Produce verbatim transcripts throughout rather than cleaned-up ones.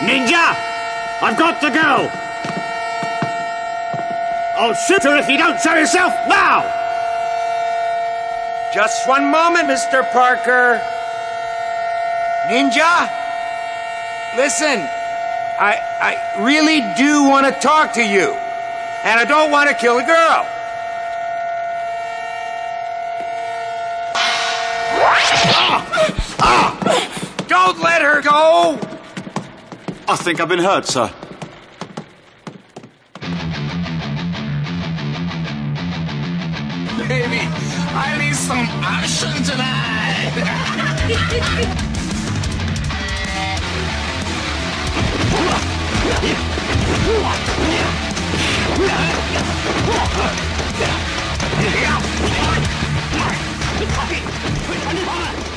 Ninja! I've got to go! I'll shoot her if you don't show yourself now! Just one moment, Mister Parker. Ninja? Listen, I, I really do want to talk to you. And I don't want to kill a girl. Ah! Ah! Don't let her go! I think I've been hurt, sir. Baby, I need some action tonight!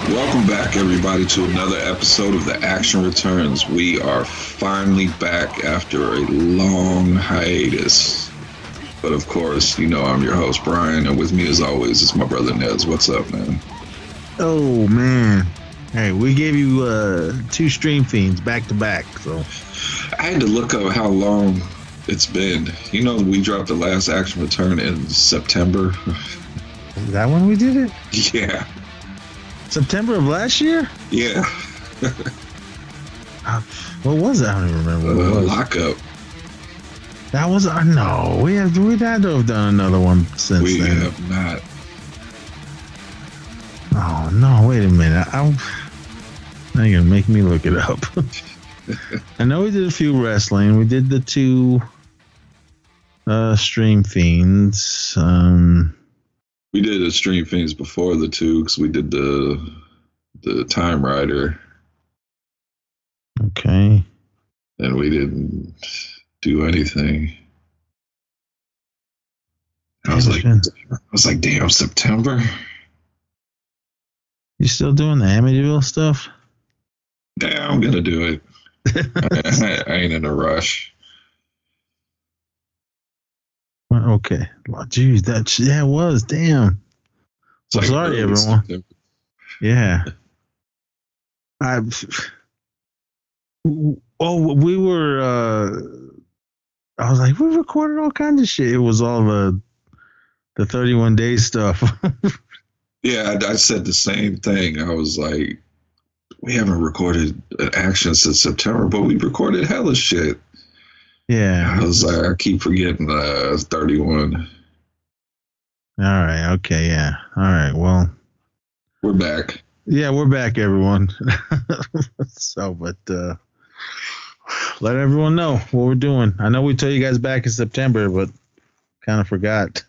Welcome back, everybody, to another episode of The Action Returns. We are finally back after a long hiatus. But, of course, you know I'm your host, Brian, and with me, as always, is my brother, Nez. What's up, man? Oh, man. Hey, we gave you uh, two Stream Fiends back-to-back, so... I had to look up how long it's been. You know, we dropped the last Action Return in September. Is that when we did it? Yeah. September of last year? Yeah. uh, what was that? I don't even remember. What uh, it was. Lockup. That was our... No, we have, we'd had to have done another one since we then. We have not. Oh, no, wait a minute. I'm, now you're going to make me look it up. I know we did a few wrestling. We did the two uh, Stream Fiends. Um... We did a Stream Fiends before the two, because we did the the Time Rider. Okay. And we didn't do anything. I was like, I was like, damn, September. You still doing the Amityville stuff? Damn, I'm gonna do it. I, I ain't in a rush. Okay. Well, geez, that yeah it was. Damn. Well, like sorry, everyone. September. Yeah. I. Oh, we were. Uh, I was like, we recorded all kinds of shit. It was all the the thirty-one day stuff. Yeah, I, I said the same thing. I was like, we haven't recorded an action since September, but we recorded hella shit. Yeah. I was like, I keep forgetting uh, thirty-one. All right. Okay. Yeah. All right. Well, we're back. Yeah, we're back, everyone. So, but uh, let everyone know what we're doing. I know we told you guys back in September, but kind of forgot.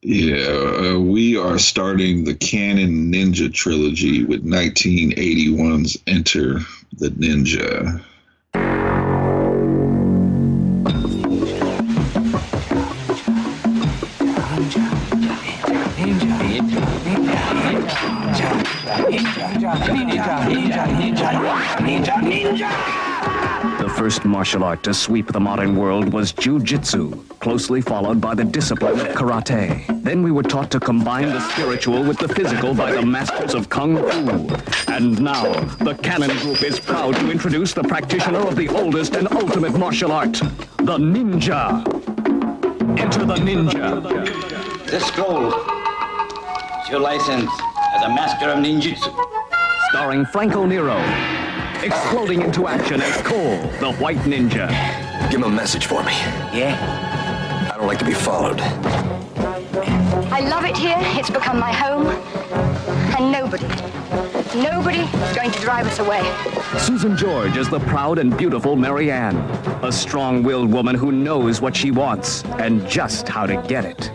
Yeah. Uh, we are starting the Cannon Ninja trilogy with nineteen eighty-one's Enter the Ninja. The first martial art to sweep the modern world was jiu-jitsu, closely followed by the discipline of karate. Then we were taught to combine the spiritual with the physical by the masters of kung fu. And now, the Cannon Group is proud to introduce the practitioner of the oldest and ultimate martial art, the ninja. Enter the ninja. This scroll is your license as a master of ninjutsu. Starring Franco Nero, exploding into action as Cole, the White Ninja. Give him a message for me. Yeah? I don't like to be followed. I love it here. It's become my home. And nobody, nobody is going to drive us away. Susan George is the proud and beautiful Mary Ann, a strong-willed woman who knows what she wants and just how to get it.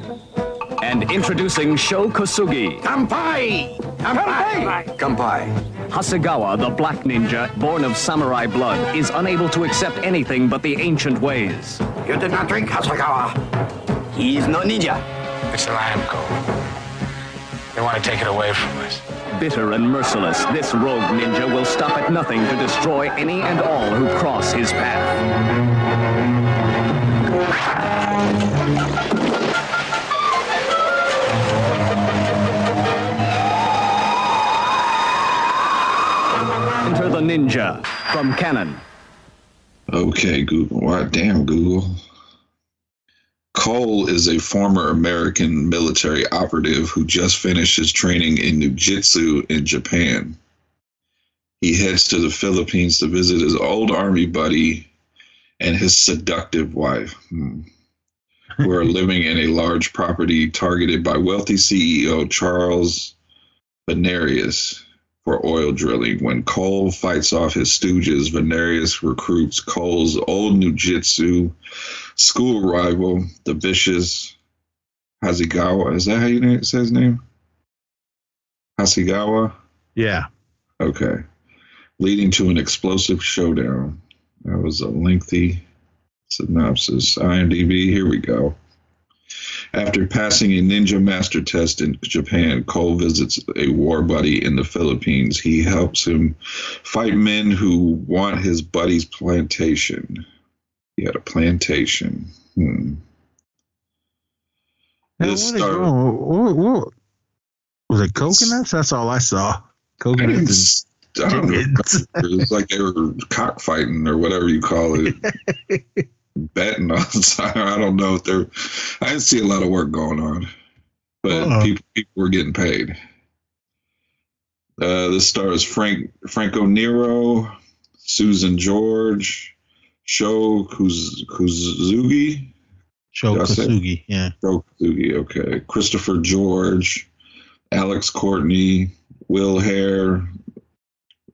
And introducing Sho Kosugi. Kampai! Kampai! Kampai. Hasegawa, the Black Ninja, born of samurai blood, is unable to accept anything but the ancient ways. You did not drink, Hasegawa. He is no ninja. It's the lion code. They want to take it away from us. Bitter and merciless, this rogue ninja will stop at nothing to destroy any and all who cross his path. Ninja from Cannon. Okay, Google. Why, damn, Google. Cole is a former American military operative who just finished his training in ninjutsu in Japan. He heads to the Philippines to visit his old army buddy and his seductive wife, hmm, who are living in a large property targeted by wealthy C E O Charles Venarius for oil drilling. When Cole fights off his stooges, Venarius recruits Cole's old ninjutsu school rival, the vicious Hasegawa. Is that how you say his name? Hasegawa? Yeah. Okay. Leading to an explosive showdown. That was a lengthy synopsis. IMDb, here we go. After passing a ninja master test in Japan, Cole visits a war buddy in the Philippines. He helps him fight men who want his buddy's plantation. He had a plantation. Hmm. Hey, this what, started, what, what was it? Coconuts? That's all I saw. Coconuts. I don't know. It was like they were cockfighting or whatever you call it. Betting on. I don't know if they're. I didn't see a lot of work going on, but uh-huh. people, people were getting paid. Uh, this stars Frank Franco Nero, Susan George, Sho Kosugi. Sho Kosugi, yeah. Sho Kosugi, okay. Christopher George, Alex Courtney, Will Hare,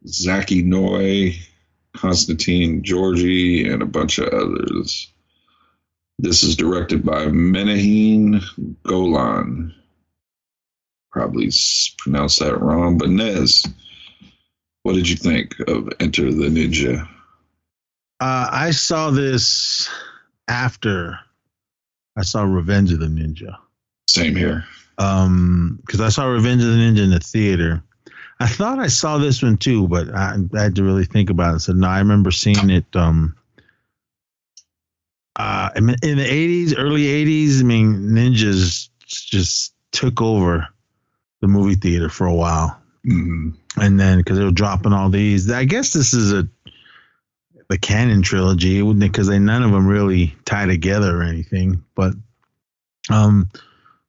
Zaki Noy, Constantine Georgi, and a bunch of others. This is directed by Menahem Golan. Probably pronounced that wrong, but Nez, what did you think of Enter the Ninja? Uh, I saw this after I saw Revenge of the Ninja. Same here. Um, because I saw Revenge of the Ninja in the theater. I thought I saw this one too, but I, I had to really think about it. So no, I remember seeing it um, uh, in the eighties, early eighties. I mean, ninjas just took over the movie theater for a while. Mm-hmm. And then because they were dropping all these. I guess this is a the Cannon trilogy, wouldn't it? Because they none of them really tie together or anything. But um.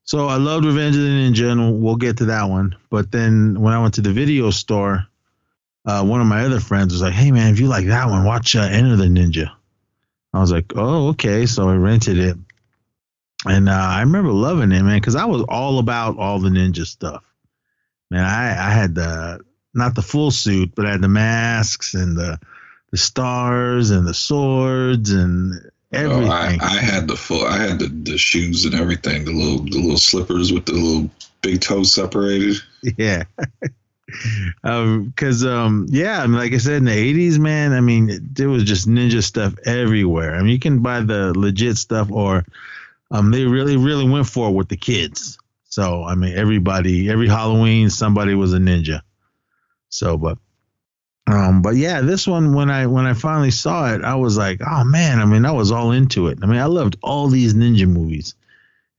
So I loved Revenge of the Ninja, and we'll get to that one. But then when I went to the video store, uh, one of my other friends was like, hey, man, if you like that one, watch uh, Enter the Ninja. I was like, oh, okay. So I rented it. And uh, I remember loving it, man, because I was all about all the ninja stuff. Man, I, I had the, not the full suit, but I had the masks and the the stars and the swords and everything. Oh, I, I had the full. I had the, the shoes and everything. The little the little slippers with the little big toes separated. Yeah. um. Because um. Yeah. I mean, like I said, in the eighties, man. I mean, it, there was just ninja stuff everywhere. I mean, you can buy the legit stuff, or um, they really, really went for it with the kids. So I mean, everybody, every Halloween, somebody was a ninja. So, but. Um, but yeah, this one, when I when I finally saw it, I was like, oh, man, I mean, I was all into it. I mean, I loved all these ninja movies,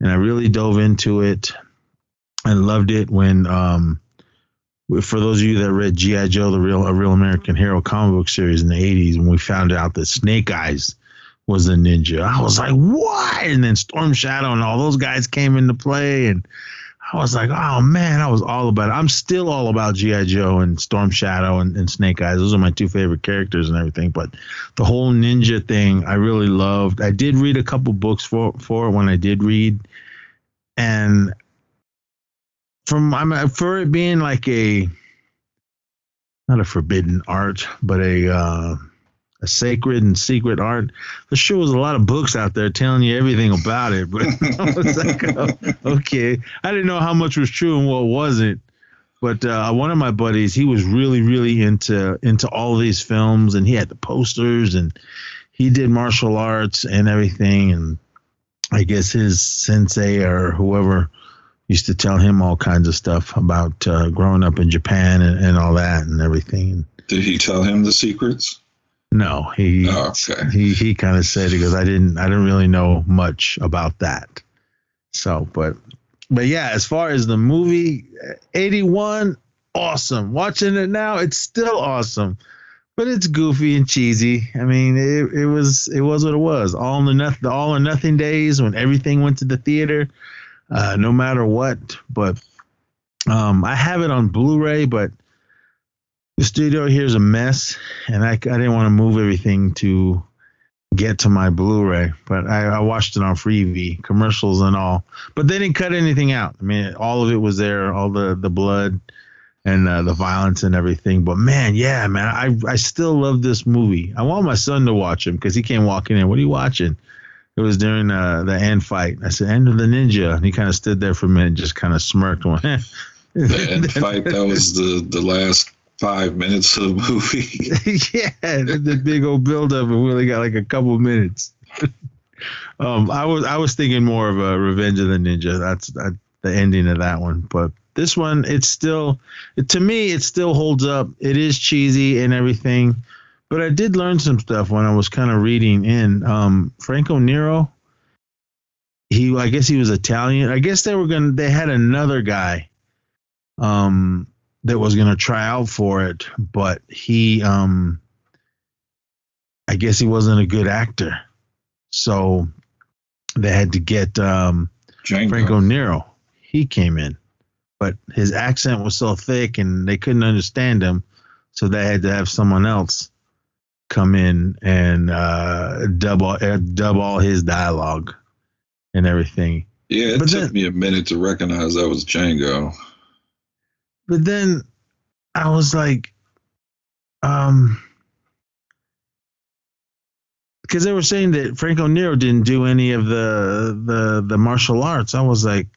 and I really dove into it and loved it when um, for those of you that read G I. Joe, the real a real American hero comic book series in the eighties, when we found out that Snake Eyes was a ninja, I was like, what? And then Storm Shadow and all those guys came into play, and I was like, oh, man, I was all about it. I'm still all about G I. Joe and Storm Shadow and, and Snake Eyes. Those are my two favorite characters and everything. But the whole ninja thing I really loved. I did read a couple books for, for it when I did read. And from I'm, for it being like a, not a forbidden art, but a uh, a sacred and secret art, there sure was a lot of books out there telling you everything about it. But I was like, oh, okay. I didn't know how much was true and what wasn't. But uh, one of my buddies, he was really, really into into all these films, and he had the posters, and he did martial arts and everything. And I guess his sensei or whoever used to tell him all kinds of stuff about uh, growing up in Japan and, and all that and everything. Did he tell him the secrets? No, he oh, okay. he he kind of said it because I didn't I didn't really know much about that. So, but but yeah, as far as the movie, eighty-one, awesome. Watching it now, it's still awesome. But it's goofy and cheesy. I mean, it, it was it was what it was. All in the nothing, the all or nothing days when everything went to the theater, uh, no matter what. But um, I have it on Blu-ray, but the studio here is a mess, and I, I didn't want to move everything to get to my Blu-ray. But I, I watched it on Freevee, commercials and all. But they didn't cut anything out. I mean, all of it was there, all the, the blood. And uh, the violence and everything. But, man, yeah, man, I I still love this movie. I want my son to watch him because he came walking in. What are you watching? It was during uh, the end fight. I said, Enter the Ninja. And he kind of stood there for a minute and just kind of smirked. Went, eh. The end fight, that was the, the last five minutes of the movie. Yeah, the big old buildup. And we only got like a couple minutes. um, I was I was thinking more of a Revenge of the Ninja. That's that, the ending of that one. But this one, it's still, to me, it still holds up. It is cheesy and everything, but I did learn some stuff when I was kind of reading in. Um, Franco Nero, he, I guess he was Italian. I guess they were gonna, they had another guy, um, that was gonna try out for it, but he, um, I guess he wasn't a good actor, so they had to get um, Franco Nero. He came in. But his accent was so thick and they couldn't understand him. So they had to have someone else come in and uh, dub, all, uh, dub all his dialogue and everything. Yeah, it but took then, me a minute to recognize that was Django. But then I was like, um, because they were saying that Franco Nero didn't do any of the the, the martial arts. I was like,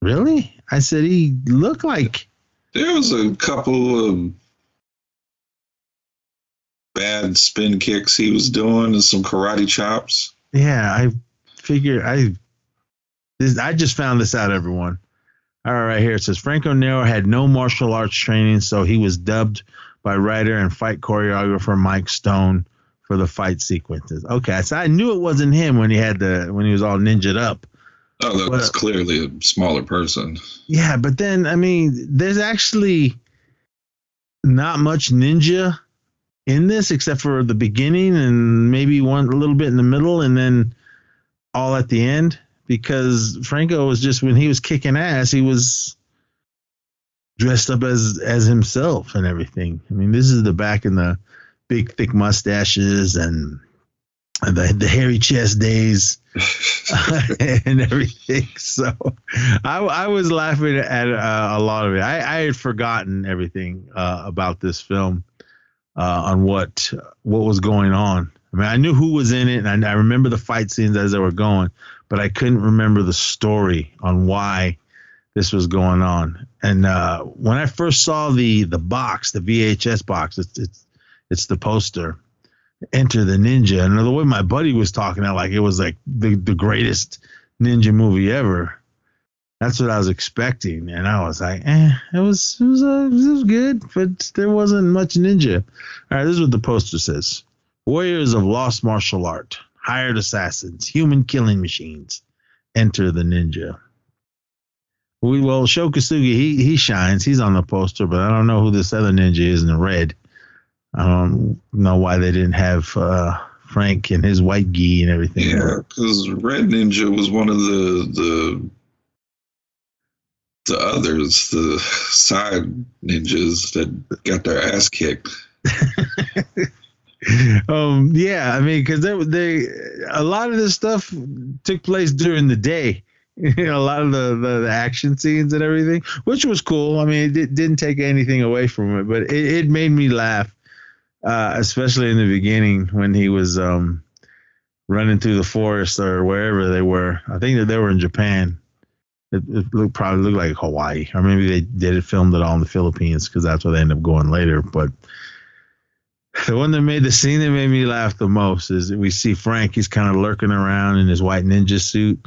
really? I said he looked like. There was a couple of bad spin kicks he was doing and some karate chops. Yeah, I figure I. This I just found this out, everyone. All right, right here it says Franco Nero had no martial arts training, so he was dubbed by writer and fight choreographer Mike Stone for the fight sequences. Okay, so I knew it wasn't him when he had the when he was all ninja'd up. Oh, that was but, clearly a smaller person. Yeah, but then, I mean, there's actually not much ninja in this except for the beginning and maybe one a little bit in the middle and then all at the end because Franco was just, when he was kicking ass, he was dressed up as, as himself and everything. I mean, this is the back in the big, thick mustaches and... The, the hairy chest days and everything. So I, I was laughing at uh, a lot of it. I, I had forgotten everything uh, about this film uh, on what what was going on. I mean, I knew who was in it, and I, I remember the fight scenes as they were going, but I couldn't remember the story on why this was going on. And uh, when I first saw the the box, the V H S box, it's it's, it's the poster. Enter the Ninja. And the way my buddy was talking, I like it was like the, the greatest ninja movie ever. That's what I was expecting, and I was like, eh, it was it was, uh, it was good, but there wasn't much ninja. All right, this is what the poster says: Warriors of lost martial art, hired assassins, human killing machines. Enter the Ninja. We well, Sho Kosugi, he he shines. He's on the poster, but I don't know who this other ninja is in the red. I don't know why they didn't have uh, Frank and his white gi and everything. Yeah, because Red Ninja was one of the the the others, the side ninjas that got their ass kicked. um, yeah, I mean, because they, they a lot of this stuff took place during the day. You know, a lot of the, the, the action scenes and everything, which was cool. I mean, it did, didn't take anything away from it, but it, it made me laugh. Uh, especially in the beginning when he was um, running through the forest or wherever they were. I think that they were in Japan. It, it looked, probably looked like Hawaii. Or maybe they did it, filmed it all in the Philippines because that's where they ended up going later. But the one that made the scene that made me laugh the most is we see Frank. He's kind of lurking around in his white ninja suit.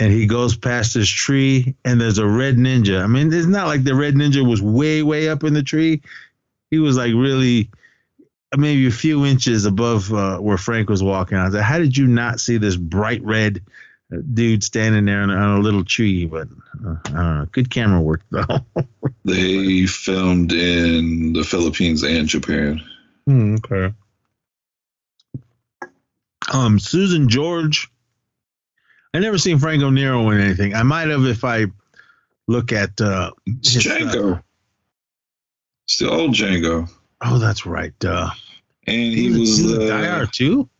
And he goes past this tree and there's a red ninja. I mean, it's not like the red ninja was way, way up in the tree. He was like really... maybe a few inches above uh, where Frank was walking. I was like, how did you not see this bright red dude standing there on, on a little tree? But uh, I don't know. Good camera work, though. They filmed in the Philippines and Japan. Hmm, okay. Um, Susan George. I never seen Franco Nero in anything. I might have if I look at uh, it's his, Django. Uh, it's the old Django. Oh, that's right. Uh, and he, he was, was uh, Die Hard too.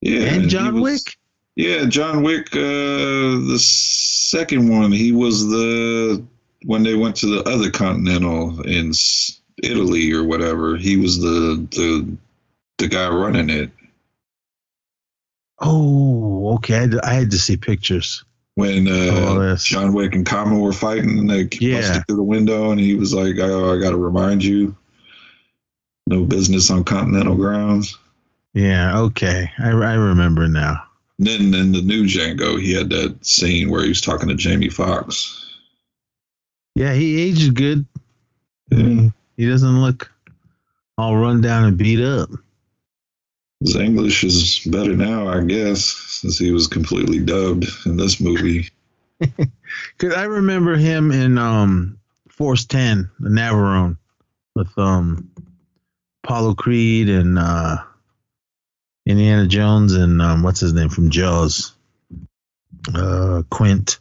Yeah, and, and John was, Wick. Yeah, John Wick. Uh, the second one, he was the when they went to the other continental in Italy or whatever. He was the the the guy running it. Oh, okay. I had to, I had to see pictures. When uh, John Wick and Common were fighting, and they yeah. busted through the window, and he was like, oh, I got to remind you, no business on continental grounds. Yeah, okay. I, I remember now. And then in the new Django, he had that scene where he was talking to Jamie Foxx. Yeah, he aged good. Yeah. I mean, he doesn't look all run down and beat up. His English is better now, I guess, since he was completely dubbed in this movie. Because I remember him in um, Force ten, the Navarone, with um, Apollo Creed and uh, Indiana Jones and um, what's his name from Jaws, uh, Quint.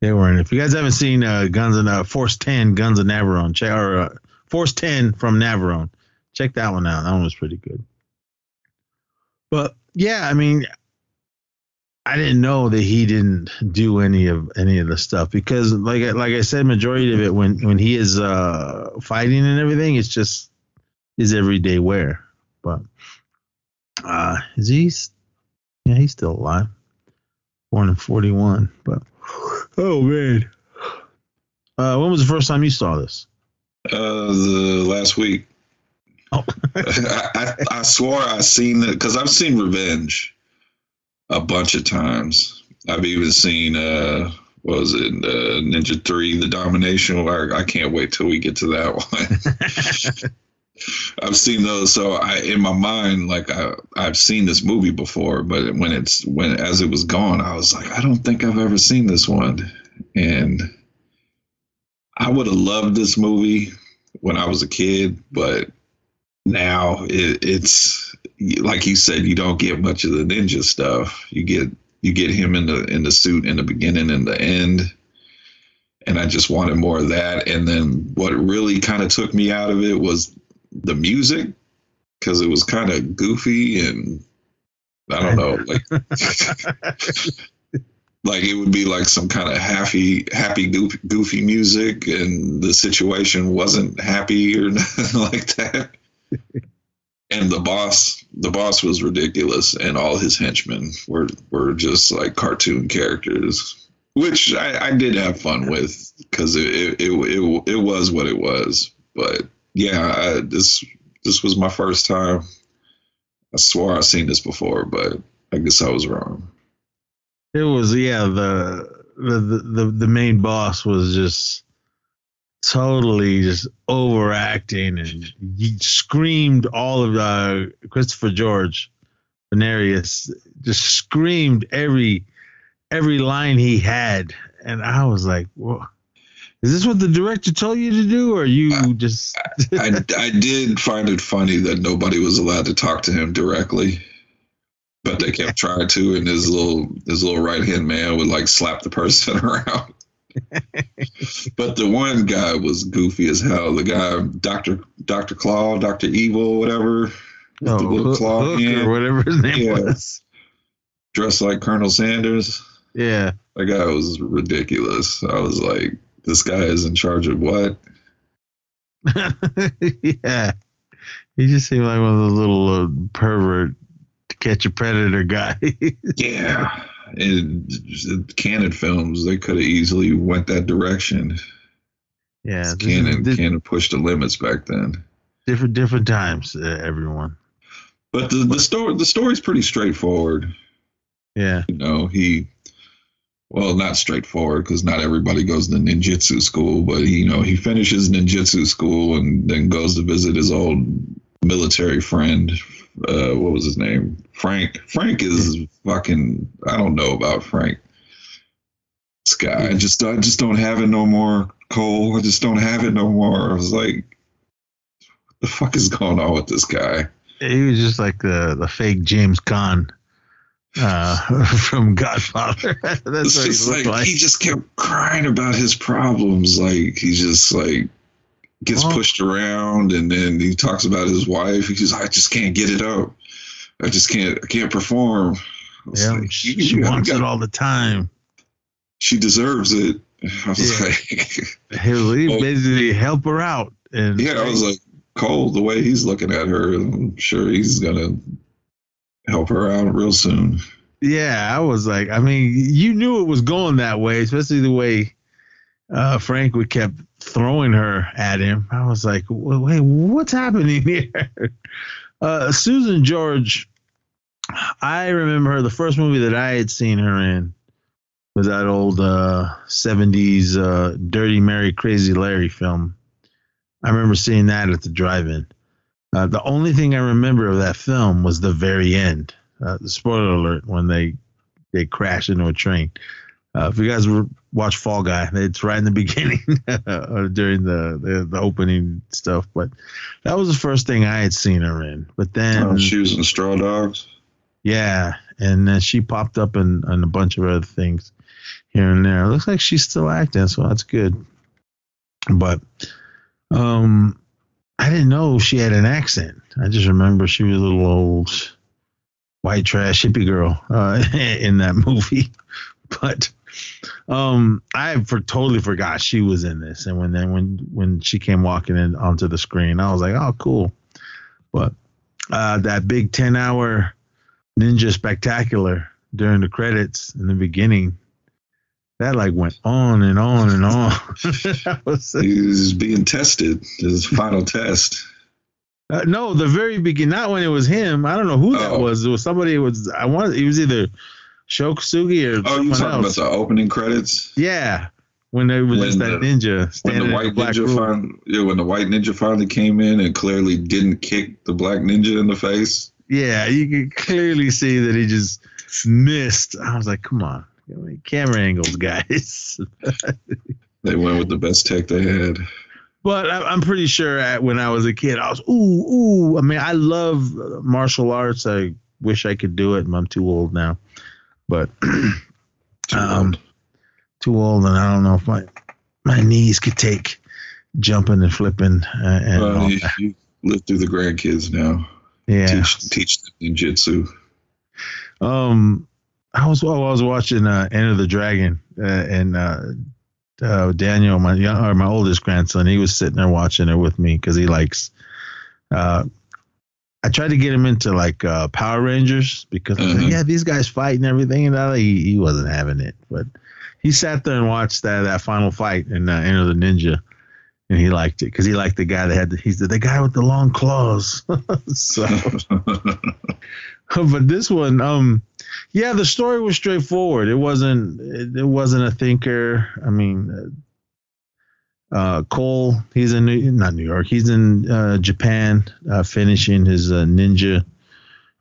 They were in it. If you guys haven't seen uh, Guns of uh, Force ten, Guns of Navarone, check or uh, Force ten from Navarone. Check that one out. That one was pretty good. But yeah, I mean, I didn't know that he didn't do any of any of the stuff because, like, like I said, majority of it when when he is uh, fighting and everything, it's just his everyday wear. But uh, is he? Yeah, he's still alive. Born in forty-one. But oh man, uh, when was the first time you saw this? Uh, the last week. Oh. I, I, I swore I seen it because I've seen Revenge a bunch of times. I've even seen uh, what was it uh, Ninja three: The Domination. Where I can't wait till we get to that one. I've seen those, so I in my mind like I I've seen this movie before, but when it's when as it was gone, I was like I don't think I've ever seen this one, and I would have loved this movie when I was a kid, but. Now it, it's like you said, you don't get much of the ninja stuff. You get you get him in the in the suit in the beginning and the end, and I just wanted more of that. And then what really kind of took me out of it was the music because it was kind of goofy and I don't know, like like it would be like some kind of happy happy goofy, goofy music, and the situation wasn't happy or nothing like that. And the boss, the boss was ridiculous, and all his henchmen were, were just like cartoon characters, which I, I did have fun with because it it, it it it was what it was. But yeah, I, this this was my first time. I swore I've seen this before, but I guess I was wrong. It was yeah the the the, the main boss was just. Totally just overacting, and he screamed all of uh, Christopher George, Venarius, just screamed every every line he had, and I was like, "Whoa, is this what the director told you to do?" Or you I, just? I, I, I did find it funny that nobody was allowed to talk to him directly, but they kept trying to, and his little his little right hand man would like slap the person around. But the one guy was goofy as hell. The guy, Doctor Doctor Claw, Doctor Evil, whatever. Oh, the little Hook, claw Hook or whatever his name yeah. was. Dressed like Colonel Sanders. Yeah. That guy was ridiculous. I was like, this guy is in charge of what? Yeah. He just seemed like one of those little uh, pervert catch a predator guys. Yeah. In Cannon films, they could have easily went that direction. Yeah, Cannon Cannon pushed the limits back then. Different different times, uh, everyone. But the the story the story's pretty straightforward. Yeah, you know he, well, not straightforward because not everybody goes to ninjutsu school. But you know he finishes ninjutsu school and then goes to visit his old military friend. Uh, what was his name? Frank. Frank is fucking. I don't know about Frank. This guy. I just. I just don't have it no more. Cole. I just don't have it no more. I was like, the fuck is going on with this guy? He was just like the, the fake James Caan uh, from Godfather. That's it's what just he looked like, like. He just kept crying about his problems. Like he just like gets oh. pushed around, and then he talks about his wife. He's like, I just can't get it up. I just can't. I can't perform. I yeah, like, she, she you know, wants got, it all the time. She deserves it. I was yeah. like, he'll well, basically help her out. And yeah, I was like, Cole, the way he's looking at her, I'm sure he's gonna help her out real soon. Yeah, I was like, I mean, you knew it was going that way, especially the way uh, Frank would kept throwing her at him. I was like, wait, what's happening here? Uh, Susan George, I remember her. The first movie that I had seen her in was that old uh, seventies uh, Dirty Mary Crazy Larry film. I remember seeing that at the drive-in. Uh, the only thing I remember of that film was the very end. Uh, the spoiler alert, when they they crash into a train. Uh, if you guys were, watch Fall Guy, it's right in the beginning during the, the the opening stuff. But that was the first thing I had seen her in. But then oh, she was in Straw Dogs. Yeah, and then she popped up in, in a bunch of other things here and there. It looks like she's still acting, so that's good. But um, I didn't know she had an accent. I just remember she was a little old white trash hippie girl uh, in that movie. But um, I for totally forgot she was in this. And when then when when she came walking in onto the screen, I was like, oh, cool. But uh, that big ten-hour Ninja Spectacular during the credits in the beginning, that like went on and on and on. was, he was being tested. His final test. Uh, no, the very beginning. Not when it was him. I don't know who that oh. was. It was somebody. It was I wanted. It was either Sho Kosugi or oh, you talking else. About the opening credits? Yeah, when they was when just that the, ninja standing when the white in the black ninja fin- yeah, when the white ninja finally came in and clearly didn't kick the black ninja in the face. Yeah, you could clearly see that he just missed. I was like, come on. Camera angles, guys. They went with the best tech they had. But I, I'm pretty sure at, when I was a kid, I was, ooh, ooh. I mean, I love martial arts. I wish I could do it, and I'm too old now. But too, um, old. too old, and I don't know if my, my knees could take jumping and flipping. Uh, and well, you, you live through the grandkids now. Yeah, teach, teach them ninjutsu. Um, I was well, I was watching uh, Enter the Dragon, uh, and uh, uh, Daniel, my young, or my oldest grandson, he was sitting there watching it with me because he likes. Uh, I tried to get him into like uh, Power Rangers because uh-huh. I said, yeah, these guys fight and everything, and I, he, he wasn't having it. But he sat there and watched that that final fight in uh, Enter the Ninja. And he liked it because he liked the guy that had the, he's the, the guy with the long claws. So, but this one, um, yeah, the story was straightforward. It wasn't it, it wasn't a thinker. I mean, uh, Cole, he's in New, not New York. He's in uh, Japan uh, finishing his uh, ninja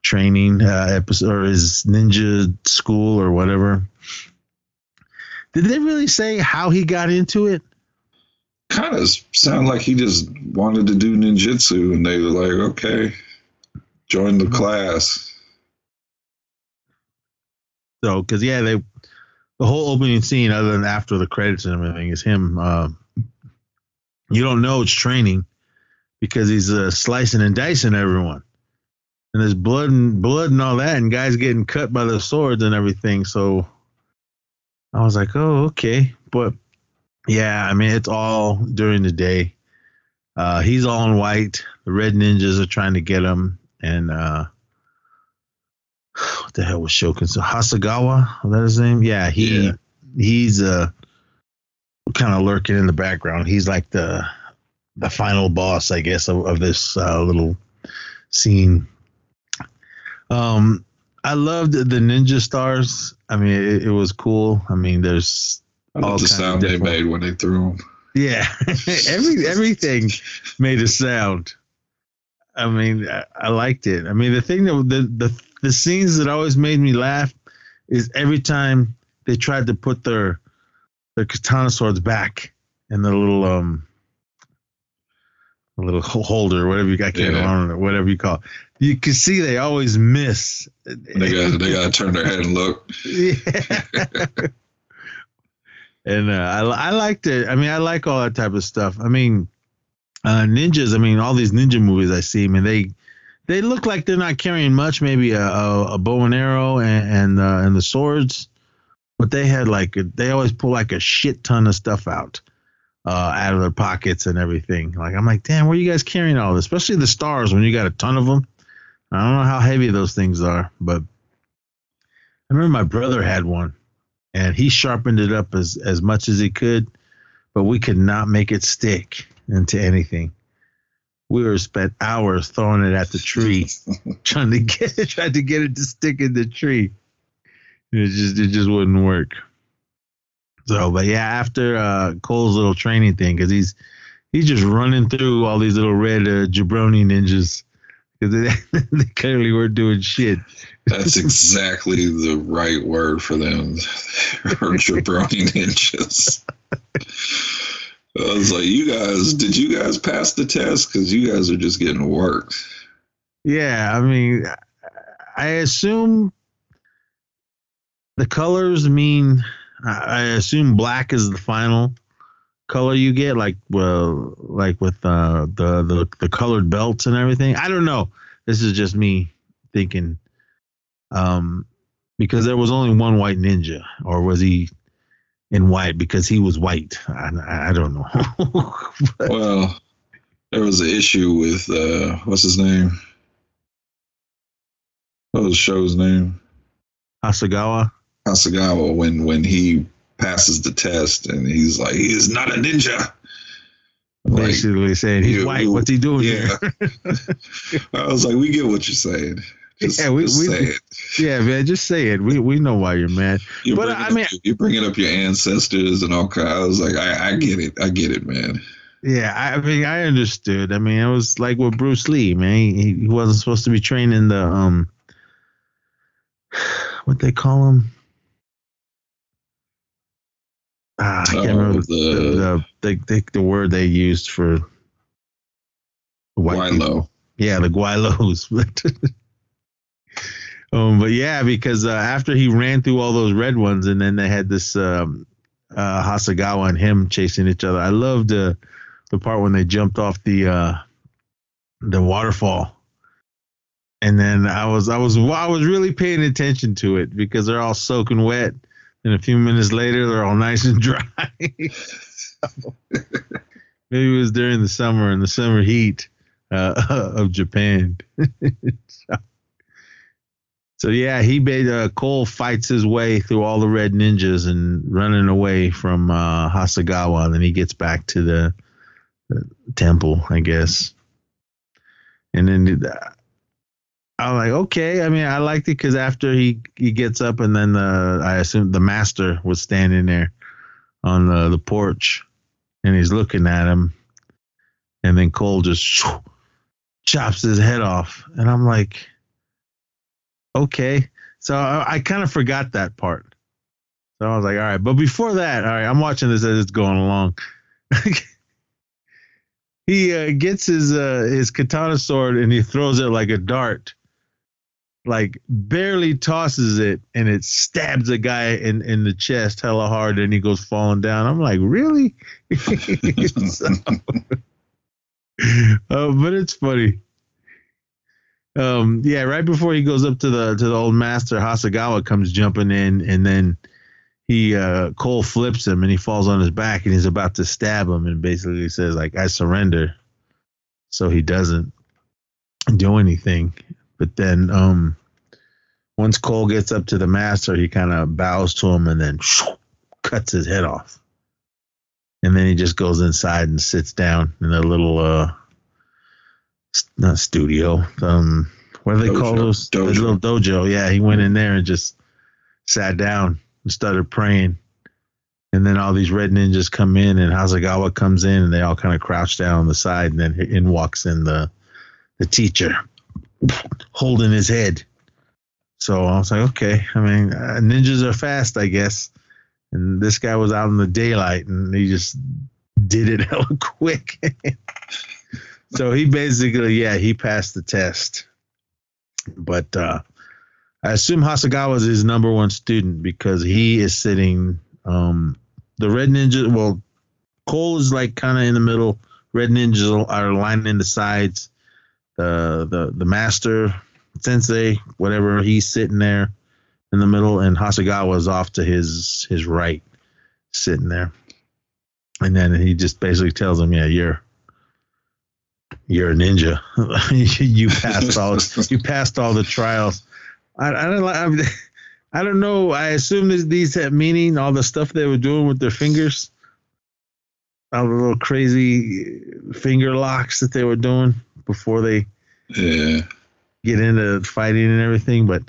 training uh, episode or his ninja school or whatever. Did they really say how he got into it? Kind of sound like he just wanted to do ninjutsu, and they were like, okay, join the class. So, because, yeah, they the whole opening scene, other than after the credits and everything, is him. Uh, you don't know it's training because he's uh, slicing and dicing everyone. And there's blood and blood and all that, and guys getting cut by the swords and everything. So I was like, oh, okay. But yeah, I mean, it's all during the day. Uh, he's all in white. The red ninjas are trying to get him. And uh, what the hell was Shokin? So Hasagawa, is that his name? Yeah, he yeah. he's uh, kind of lurking in the background. He's like the the final boss, I guess, of, of this uh, little scene. Um, I loved the ninja stars. I mean, it, it was cool. I mean, there's... I love the sound they made when they threw them. Yeah, every everything made a sound. I mean, I, I liked it. I mean, the thing that the, the the scenes that always made me laugh is every time they tried to put their their katana swords back in the little um a little holder, whatever you got, yeah. on it, whatever you call it. You can see they always miss. They got they got to turn their head and look. Yeah. And uh, I I liked it. I mean, I like all that type of stuff. I mean, uh, ninjas. I mean, all these ninja movies I see. I mean, they they look like they're not carrying much, maybe a, a, a bow and arrow and and, uh, and the swords, but they had like a, they always pull like a shit ton of stuff out. Uh, out of their pockets and everything. Like, I'm like, damn, where are you guys carrying all this? Especially the stars when you got a ton of them. I don't know how heavy those things are, but I remember my brother had one and he sharpened it up as, as much as he could, but we could not make it stick into anything. We were spent hours throwing it at the tree, trying to get it, trying to get it to stick in the tree. It just, it just wouldn't work. So, but yeah, after uh, Cole's little training thing, because he's he's just running through all these little red uh, jabroni ninjas because they, they clearly weren't doing shit. That's exactly the right word for them, jabroni ninjas. I was like, you guys, did you guys pass the test? Because you guys are just getting worked. Yeah, I mean, I assume the colors mean. I assume black is the final color you get, like well, like with uh, the, the the colored belts and everything. I don't know. This is just me thinking, um, because there was only one white ninja, or was he in white because he was white? I, I don't know. But, well, there was an issue with uh, what's his name? What was the show's name? Hasegawa. Hasegawa, when when he passes the test and he's like, he is not a ninja. Basically like, saying he's you, white. You, what's he doing yeah. here? I was like, we get what you're saying. Just, yeah, we, just we, say it. Yeah, man, just say it. We we know why you're mad. You're but I up, mean, you're bringing up your ancestors and all kinds. I was like, I, I get it. I get it, man. Yeah, I mean, I understood. I mean, it was like with Bruce Lee, man. He, he wasn't supposed to be training the um. What they call him? Ah, I can't oh, remember the the, the, the the word they used for white Guaylo. Yeah, the Guaylos. um, but yeah, because uh, after he ran through all those red ones, and then they had this um, uh, Hasegawa and him chasing each other. I loved uh, the part when they jumped off the uh, the waterfall. And then I was I was I was really paying attention to it because they're all soaking wet, and a few minutes later they're all nice and dry. So, maybe it was during the summer and the summer heat uh, of Japan. so, so yeah, he uh, Cole fights his way through all the red ninjas and running away from uh, Hasegawa, and then he gets back to the, the temple, I guess, and then. Uh, I'm like, okay. I mean, I liked it because after he, he gets up and then the, I assume the master was standing there on the, the porch and he's looking at him. And then Cole just shoo, chops his head off. And I'm like, okay. So I, I kind of forgot that part. So I was like, all right. But before that, all right, I'm watching this as it's going along. He uh, gets his uh, his katana sword and he throws it like a dart. Like barely tosses it and it stabs a guy in, in the chest hella hard and he goes falling down. I'm like, really? so, uh, but it's funny. Um, yeah, right before he goes up to the to the old master, Hasegawa comes jumping in and then he uh, Cole flips him and he falls on his back and he's about to stab him and basically says like, I surrender. So he doesn't do anything. But then um, once Cole gets up to the master, he kind of bows to him and then shoo, cuts his head off. And then he just goes inside and sits down in a little, uh, not studio, um, what do they dojo. call those? Dojo. His little dojo. Yeah, he went in there and just sat down and started praying. And then all these red ninjas come in and Hasegawa comes in and they all kind of crouch down on the side and then in walks in the the teacher. Holding his head. So I was like, okay, I mean, uh, ninjas are fast, I guess. And this guy was out in the daylight and he just did it hella quick. So he basically, yeah, he passed the test. But uh, I assume Hasegawa is his number one student because he is sitting um, the Red Ninja. Well, Cole is like kind of in the middle. Red Ninjas are lining the sides. The the the master sensei, whatever, he's sitting there in the middle, and Hasegawa is off to his his right, sitting there. And then he just basically tells him, "Yeah, you're you're a ninja. you passed all you passed all the trials." I, I don't I, mean, I don't know. I assume this, these had meaning. All the stuff they were doing with their fingers, all the little crazy finger locks that they were doing before they yeah. get into fighting and everything. But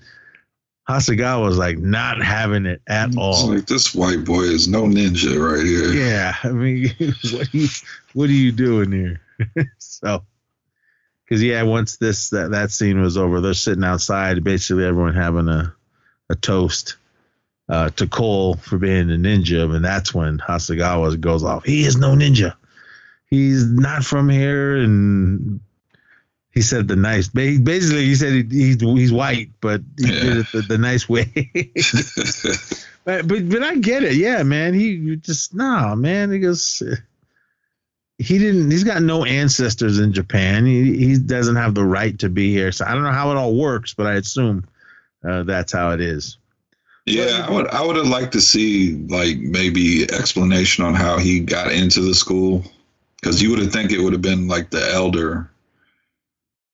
Hasegawa was like not having it at all. It's like, this white boy is no ninja right here. Yeah, I mean, what, you, what are you doing here? So, because yeah, once this that, that scene was over, they're sitting outside, basically everyone having a a toast uh, to Cole for being a ninja, and that's when Hasegawa goes off. He is no ninja. He's not from here, and he said the nice. Basically, he said he, he, he's white, but he yeah. did it the, the nice way. but, but but I get it. Yeah, man. He just nah, man. He goes. He didn't. He's got no ancestors in Japan. He he doesn't have the right to be here. So I don't know how it all works, but I assume uh, that's how it is. Yeah, I would. I would have liked to see like maybe explanation on how he got into the school, because you would have think it would have been like the elder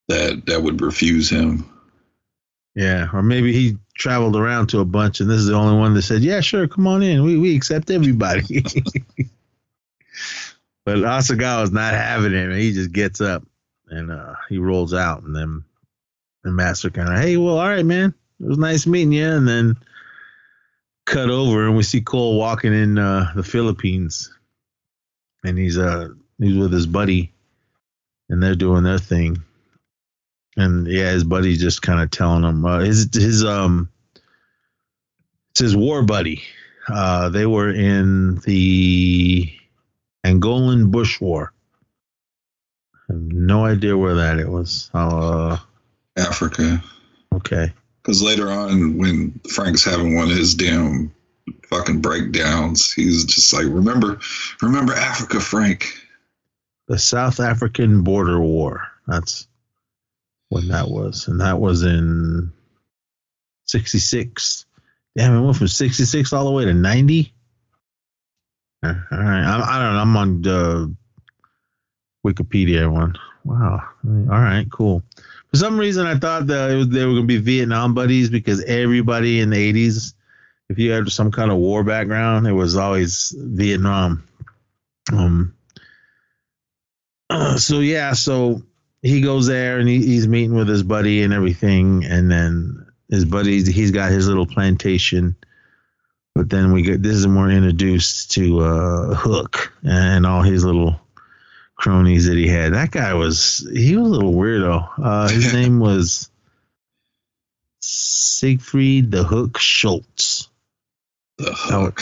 that that would refuse him. Yeah, or maybe he traveled around to a bunch, and this is the only one that said, "Yeah, sure, come on in. We we accept everybody." But Hasegawa's not having it, and he just gets up and uh, he rolls out, and then the master kind of, "Hey, well, all right, man, it was nice meeting you." And then cut over, and we see Cole walking in uh, the Philippines, and he's uh he's with his buddy, and they're doing their thing. And yeah, his buddy's just kind of telling him uh, his his um it's his war buddy. Uh, they were in the Angolan Bush War. I have no idea where that it was. Uh, Africa. Okay. Because later on, when Frank's having one of his damn fucking breakdowns, he's just like, "Remember, remember Africa, Frank." The South African Border War. That's when that was, and that was in sixty-six. Damn, it went from sixty-six all the way to ninety. All right, I, I don't know. I'm on the Wikipedia one. Wow. All right, cool. For some reason, I thought that it was, they were going to be Vietnam buddies, because everybody in the eighties, if you had some kind of war background, it was always Vietnam. Um. Uh, so yeah, so. He goes there, and he, he's meeting with his buddy and everything. And then his buddy, he's got his little plantation. But then we get, this is when we're introduced to uh, Hook and all his little cronies that he had. That guy was, he was a little weirdo. Uh, his name was Siegfried the Hook Schultz. The Hook.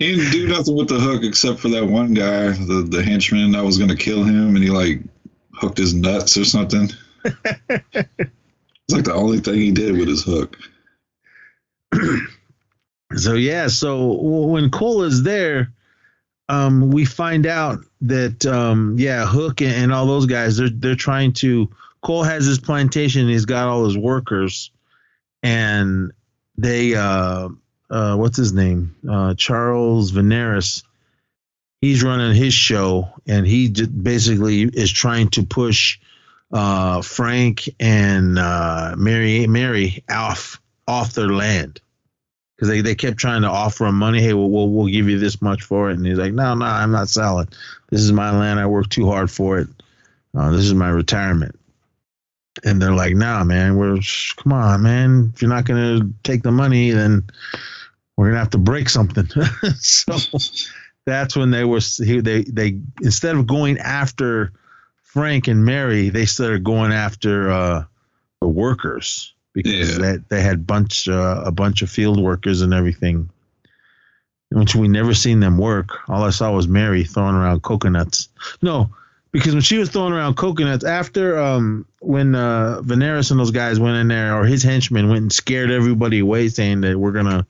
He didn't do nothing with the hook except for that one guy, the, the henchman that was going to kill him, and he, like, hooked his nuts or something. It's like the only thing he did with his hook. So, yeah, so when Cole is there, um, we find out that, um, yeah, Hook and, and all those guys, they're, they're trying to – Cole has his plantation, and he's got all his workers, and they uh, – Uh, what's his name? Uh, Charles Veneris. He's running his show, and he basically is trying to push uh, Frank and uh, Mary Mary off off their land, because they, they kept trying to offer him money. Hey, we'll, we'll we'll give you this much for it, and he's like, no, no, I'm not selling. This is my land. I worked too hard for it. Uh, this is my retirement. And they're like, nah, man, we're come on, man. If you're not gonna take the money, then we're gonna have to break something. So that's when they were. They they instead of going after Frank and Mary, they started going after uh, the workers, because yeah. that they, they had bunch uh, a bunch of field workers and everything, which we never seen them work. All I saw was Mary throwing around coconuts. No. because when she was throwing around coconuts after um, when uh, Veneris and those guys went in there, or his henchmen went and scared everybody away, saying that we're gonna,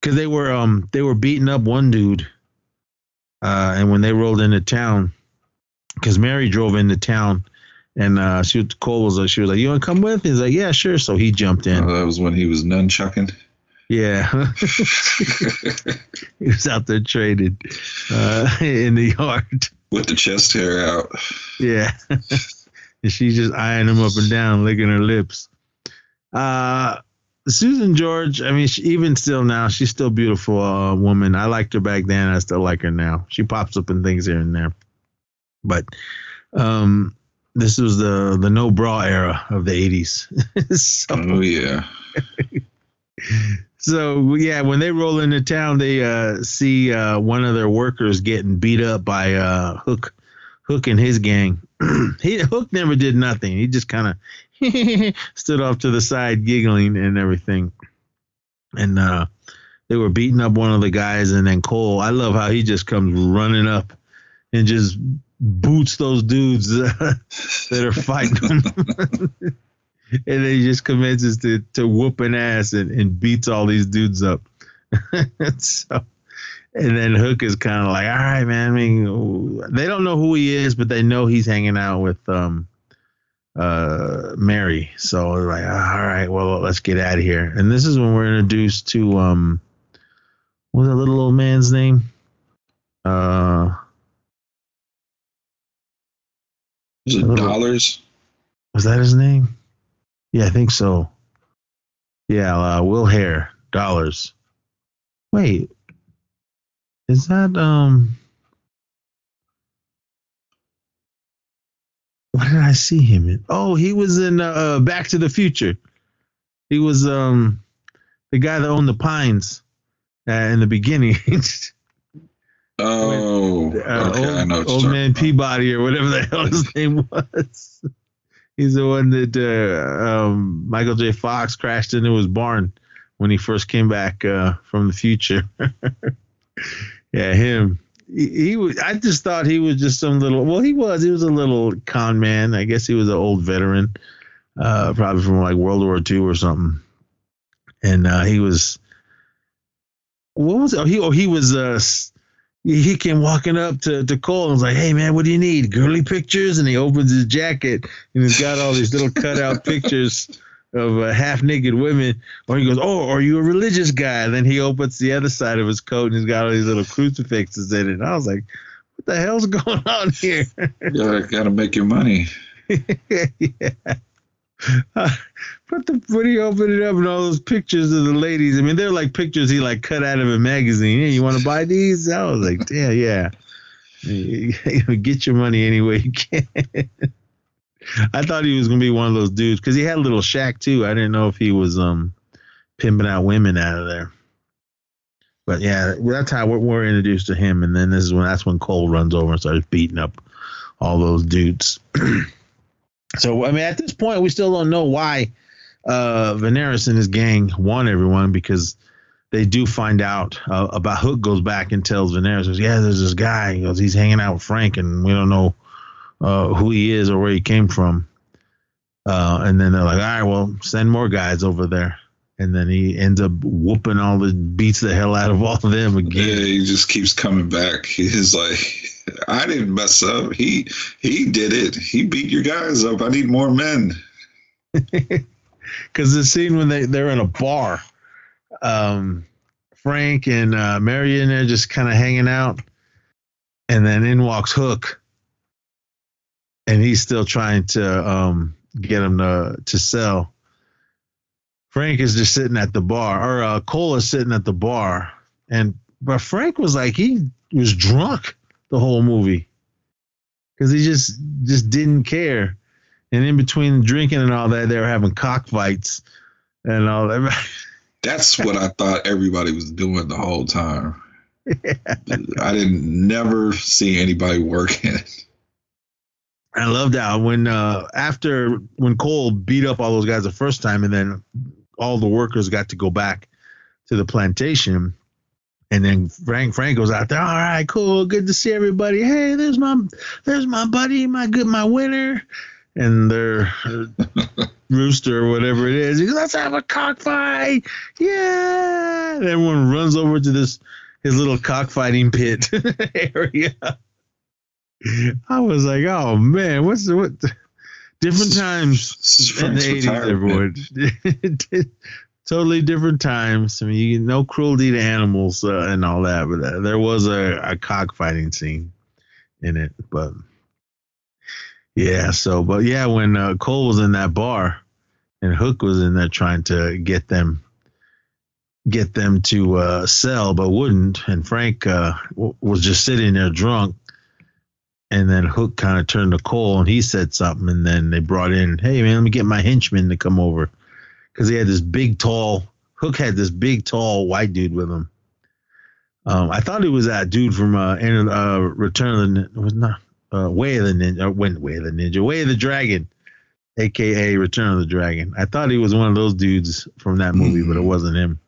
because they were um they were beating up one dude, uh, and when they rolled into town, because Mary drove into town. And uh, she, Cole was like, she was like, "You want to come with?" He's like, "Yeah, sure." So he jumped in. Oh, that was when he was nunchucking. Yeah, he was out there trading uh, in the yard with the chest hair out. Yeah, and she's just eyeing him up and down, licking her lips. Uh, Susan George, I mean, she, even still now, she's still a beautiful uh, woman. I liked her back then. I still like her now. She pops up in things here and there, but. Um, This was the, the no bra era of the eighties. so, oh, yeah. so, yeah, when they roll into town, they uh, see uh, one of their workers getting beat up by uh, Hook Hook and his gang. he Hook never did nothing. He just kind of stood off to the side giggling and everything. And uh, they were beating up one of the guys. And then Cole, I love how he just comes running up and just – boots those dudes uh, that are fighting him. and then he just commences to, to whoop an ass and, and beats all these dudes up. so, and then Hook is kind of like, all right, man. I mean, they don't know who he is, but they know he's hanging out with um, uh, Mary. So they're like, all right, well, let's get out of here. And this is when we're introduced to, um, what was that little old man's name? Uh... Was it little, Dollars? Was that his name? Yeah, I think so. Yeah, uh, Will Hare, Dollars. Wait, is that um? What did I see him in? Oh, he was in uh, Back to the Future. He was um, the guy that owned the Pines uh, in the beginning. Oh, uh, okay, old, I know old man about. Peabody or whatever the hell his name was. He's the one that uh, um, Michael J. Fox crashed into his barn when he first came back uh, from the future. yeah, him. He, he was. I just thought he was just some little. Well, he was. He was a little con man. I guess he was an old veteran, uh, probably from like World War Two or something. And uh, he was. What was it? Oh, he? Oh, he was. Uh, He came walking up to, to Cole and was like, hey, man, what do you need? Girly pictures? And he opens his jacket and he's got all these little cutout pictures of uh, half-naked women. Or he goes, oh, are you a religious guy? And then he opens the other side of his coat and he's got all these little crucifixes in it. And I was like, what the hell's going on here? You got to make your money. yeah. Uh, but the, when he opened it up and all those pictures of the ladies, I mean, they're like pictures he like cut out of a magazine. Hey, you want to buy these? I was like, yeah, yeah. Get your money any way you can. I thought he was going to be one of those dudes because he had a little shack too. I didn't know if he was um pimping out women out of there. But yeah, that's how we're, we're introduced to him. And then this is when that's when Cole runs over and starts beating up all those dudes. So, I mean, at this point, we still don't know why uh, Veneris and his gang want everyone because they do find out uh, about Hook goes back and tells Veneris, yeah, there's this guy. He goes, he's hanging out with Frank, and we don't know uh, who he is or where he came from. Uh, and then they're like, all right, well, send more guys over there. And then he ends up whooping all the beats the hell out of all of them again. Yeah, he just keeps coming back. He's like... I didn't mess up. He he did it. He beat your guys up. I need more men. Because the scene when they, they're in a bar, um, Frank and uh, Mary in there just kind of hanging out. And then in walks Hook. And he's still trying to um, get him to, to sell. Frank is just sitting at the bar. Or uh, Cole is sitting at the bar. and But Frank was like, he was drunk the whole movie because he just just didn't care. And in between drinking and all that, they were having cockfights and all that. That's what I thought everybody was doing the whole time. Yeah. I didn't never see anybody working. I loved how when uh, after when Cole beat up all those guys the first time and then all the workers got to go back to the plantation, And then Frank Franco's out there. All right, cool. Good to see everybody. Hey, there's my, there's my buddy, my good, my winner. And their uh, rooster or whatever it is. He goes, let's have a cockfight. Yeah. And everyone runs over to this, his little cockfighting pit area. I was like, oh man, what's what? Different times in the eighties, everyone. Totally different times. I mean, you, no cruelty to animals uh, and all that, but uh, there was a, a cockfighting scene in it. But yeah, so but yeah, when uh, Cole was in that bar and Hook was in there trying to get them, get them to uh, sell, but wouldn't, and Frank uh, w- was just sitting there drunk. And then Hook kind of turned to Cole and he said something. And then they brought in, hey, man, let me get my henchman to come over. Because he had this big, tall, Hook had this big, tall white dude with him. Um, I thought it was that dude from uh, uh, Return of the, was not, uh, Way of the Ninja, when, Way of the Ninja, Way of the Dragon, a k a. Return of the Dragon. I thought he was one of those dudes from that movie, mm-hmm. but it wasn't him.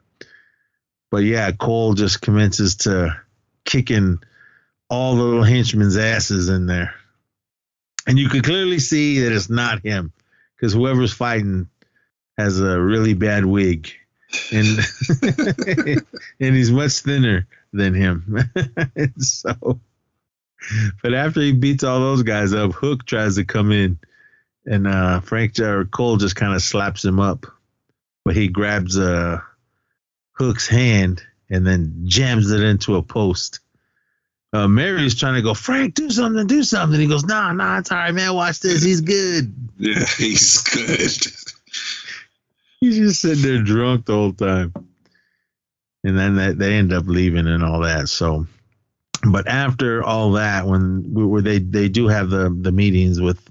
But yeah, Cole just commences to kicking all the little henchmen's asses in there. And you could clearly see that it's not him because whoever's fighting has a really bad wig and, and he's much thinner than him. So, but after he beats all those guys up, Hook tries to come in and uh, Frank or Cole just kind of slaps him up, but he grabs uh, Hook's hand and then jams it into a post. Uh, Mary's trying to go, Frank, do something, do something. He goes, nah, nah, it's all right, man. Watch this. He's good. Yeah, he's good. He's just sitting there drunk the whole time. And then that, they end up leaving and all that. So, but after all that, when we were, they, they do have the, the meetings with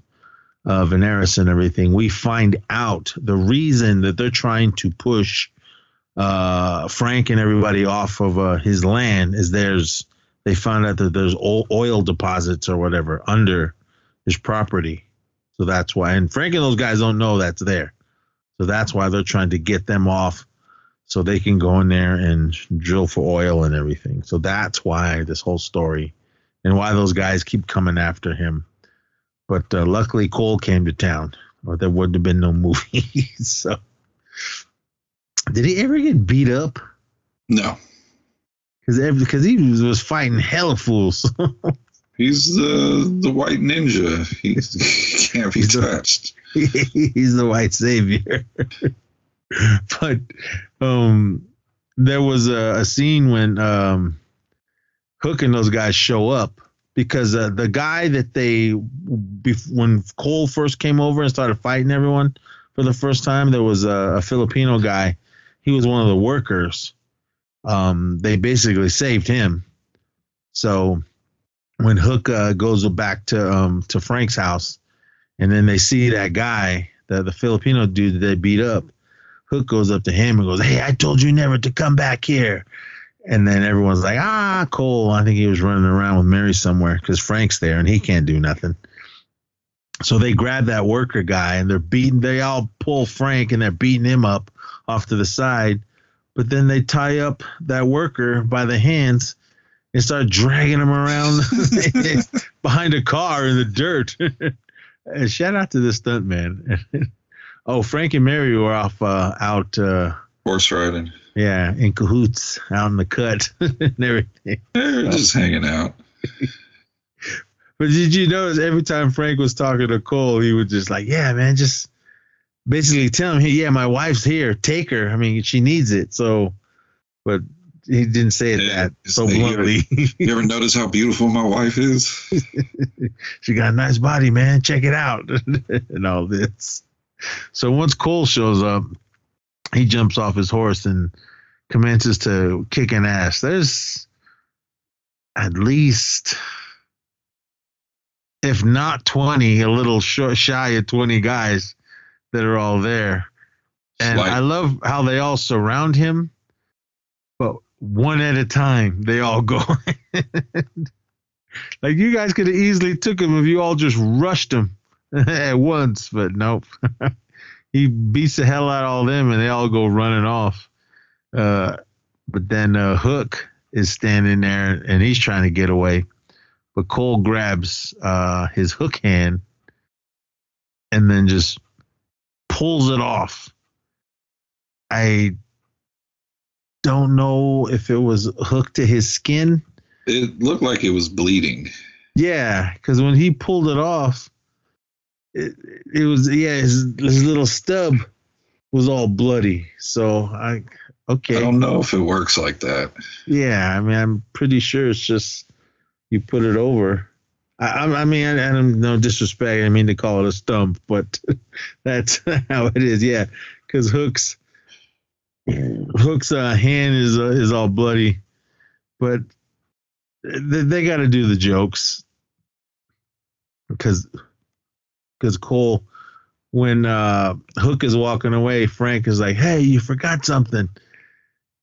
uh, Veneris and everything, we find out the reason that they're trying to push uh, Frank and everybody off of uh, his land is there's, they found out that there's oil deposits or whatever under his property. So that's why. And Frank and those guys don't know that's there. So that's why they're trying to get them off so they can go in there and drill for oil and everything. So that's why this whole story and why those guys keep coming after him. But uh, luckily Cole came to town or there wouldn't have been no movie. So did he ever get beat up? No. Because he was fighting hella fools. He's the the white ninja. He, he can't be he's touched. The, he's the white savior. But um, there was a, a scene when um, Hook and those guys show up because uh, the guy that they, when Cole first came over and started fighting everyone for the first time, there was a, a Filipino guy. He was one of the workers. Um, they basically saved him. So when Hook uh, goes back to um, to Frank's house, and then they see that guy, the, the Filipino dude that they beat up, Hook goes up to him and goes, hey, I told you never to come back here. And then everyone's like, ah, Cole. I think he was running around with Mary somewhere because Frank's there and he can't do nothing. So they grab that worker guy and they're beating, they all pull Frank and they're beating him up off to the side. But then they tie up that worker by the hands and start dragging him around behind a car in the dirt. And shout out to the stunt man. Oh, Frank and Mary were off uh, out. Uh, Horse riding. Yeah, in cahoots out in the cut and everything. They're just hanging out. But did you notice every time Frank was talking to Cole, he was just like, yeah, man, just. Basically tell him, hey, yeah, my wife's here. Take her. I mean, she needs it. So, but he didn't say it yeah, that so bluntly. You ever, you ever notice how beautiful my wife is? She got a nice body, man. Check it out. And all this. So once Cole shows up, he jumps off his horse and commences to kick an ass. There's at least, if not twenty, a little shy of twenty guys that are all there. And Slight. I love how they all surround him, but one at a time, they all go. Like you guys could have easily took him if you all just rushed him at once, but nope. He beats the hell out of all them and they all go running off. Uh, but then uh, Hook is standing there and he's trying to get away. But Cole grabs uh, his hook hand and then just pulls it off. I don't know if it was hooked to his skin. It looked like it was bleeding. Yeah, because when he pulled it off, it, it was, yeah, his, his little stub was all bloody. So I, okay. I don't know if it works like that. Yeah, I mean, I'm pretty sure it's just you put it over. I, I mean, I, I don't, no disrespect. I didn't mean to call it a stump, but that's how it is. Yeah, because Hook's Hook's uh, hand is uh, is all bloody, but they, they got to do the jokes because because Cole, when uh, Hook is walking away, Frank is like, "Hey, you forgot something,"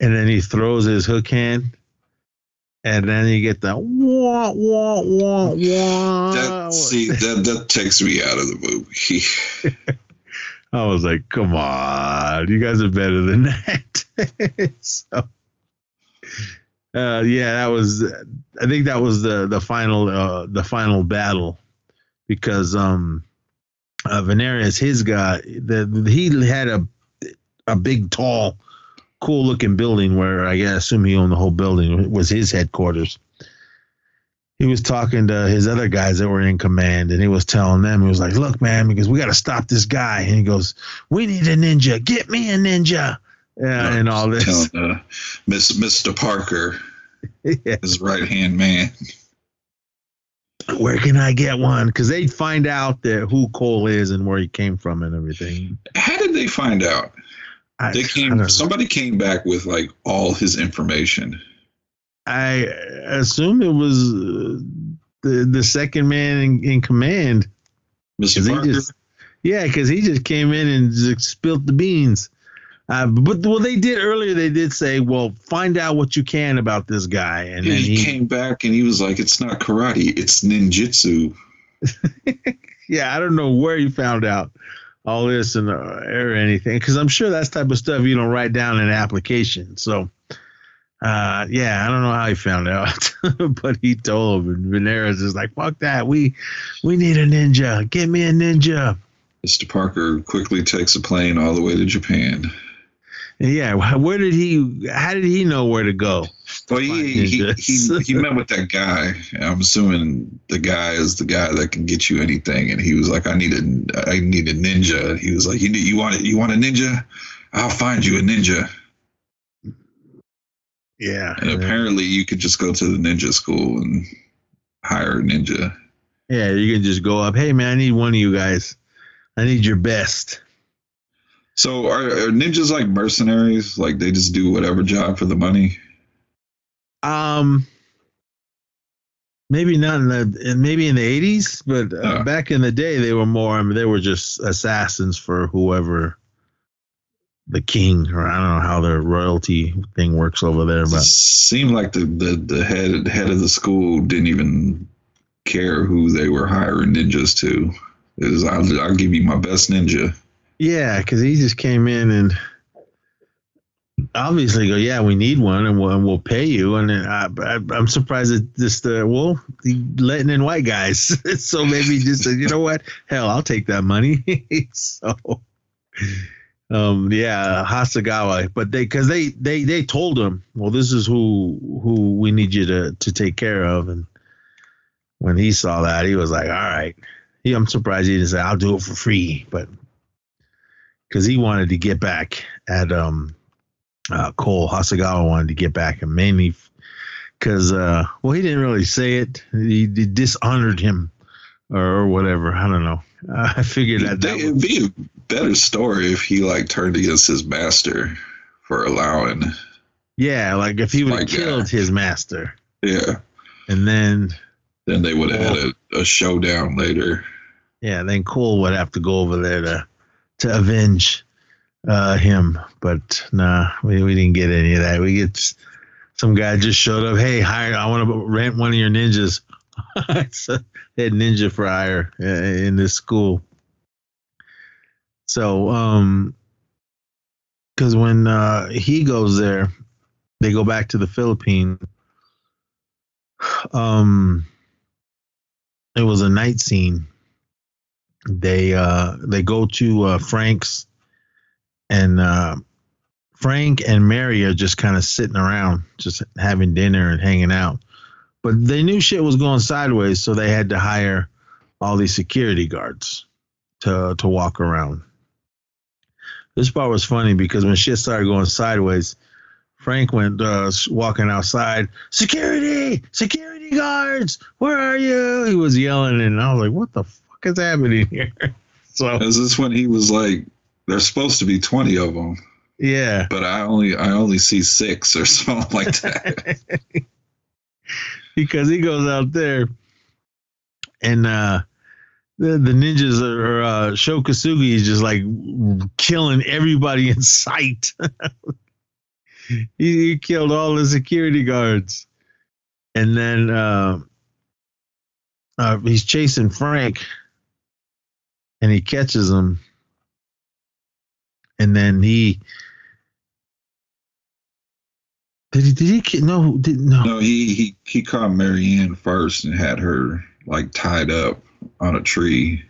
and then he throws his hook hand. And then you get that wah, wah, wah, wah. That, see, that, that takes me out of the movie. I was like, come on. You guys are better than that. so, uh, yeah, that was, I think that was the, the final, uh, the final battle because, um, uh, Venarius, his guy, the, he had a, a big, tall, cool looking building where I assume he owned the whole building. It was his headquarters. He was talking to his other guys that were in command and he was telling them, he was like, look, man, because we got to stop this guy. And he goes, we need a ninja. Get me a ninja. Yeah, no, and all this. Telling, uh, Miss, Mister Parker, yeah. His right-hand man. Where can I get one? Because they find out that who Cole is and where he came from and everything. How did they find out? I, they came. Somebody came back with like all his information. I assume it was uh, the the second man in, in command, Mister Parker. Just, yeah, because he just came in and just spilled the beans. Uh, but well, they did earlier. They did say, "Well, find out what you can about this guy." And yeah, then he, he came back and he was like, "It's not karate. It's ninjutsu." Yeah, I don't know where he found out all this and uh, or anything, because I'm sure that's type of stuff you don't write down in an application. So, uh, yeah, I don't know how he found out, but he told him. And Venera's is like, "Fuck that! We, we need a ninja. Get me a ninja." Mister Parker quickly takes a plane all the way to Japan. Yeah, where did he? How did he know where to go? Well, he he, he he met with that guy. I'm assuming the guy is the guy that can get you anything. And he was like, "I need a I need a ninja." And he was like, "You you want you want a ninja? I'll find you a ninja." Yeah. And yeah. Apparently, you could just go to the ninja school and hire a ninja. Yeah, you can just go up. Hey, man, I need one of you guys. I need your best. So are, are ninjas like mercenaries? Like they just do whatever job for the money? Um, maybe not in the maybe in the eighties, but uh, uh, back in the day they were more. I mean, they were just assassins for whoever the king, or I don't know how their royalty thing works over there. But it seemed like the the, the head head of the school didn't even care who they were hiring ninjas to. It was, I'll, I'll give you my best ninja. Yeah, because he just came in and obviously go, yeah, we need one, and we'll, and we'll pay you. And then I, I, I'm surprised that just, uh, well, letting in white guys. So maybe just said, you know what? Hell, I'll take that money. So, um, yeah, Hasegawa. But they, because they, they, they told him, well, this is who who we need you to, to take care of. And when he saw that, he was like, all right. He, I'm surprised he didn't say, I'll do it for free. But because he wanted to get back at um, uh, Cole. Hasegawa wanted to get back, and mainly because, uh, well, he didn't really say it. He, he dishonored him or, or whatever. I don't know. Uh, I figured that, that it would be a better story if he, like, turned against his master for allowing. Yeah, like if he would have killed his master. Yeah. And then. Then they would have had a, a showdown later. Yeah, then Cole would have to go over there to. to avenge uh, him. But nah, we, we didn't get any of that. We get some guy just showed up. Hey, hire. I want to rent one of your ninjas. So they had ninja for hire uh, in this school. So, um, because when uh, he goes there, they go back to the Philippines Um, it was a night scene. They uh, they go to uh, Frank's, and uh, Frank and Mary are just kind of sitting around, just having dinner and hanging out. But they knew shit was going sideways, so they had to hire all these security guards to to walk around. This part was funny because when shit started going sideways, Frank went uh, walking outside, security, security guards, where are you? He was yelling, and I was like, what the fuck is happening here? So is this when he was like, there's supposed to be twenty of them. Yeah. But I only I only see six or something like that. Because he goes out there, and uh, the, the ninjas are, uh, Sho Kosugi is just like killing everybody in sight. he, he killed all the security guards. And then uh, uh, he's chasing Frank, and he catches him. And then he... Did he? Did he? No. Did, no. No. He he he caught Marianne first and had her like tied up on a tree.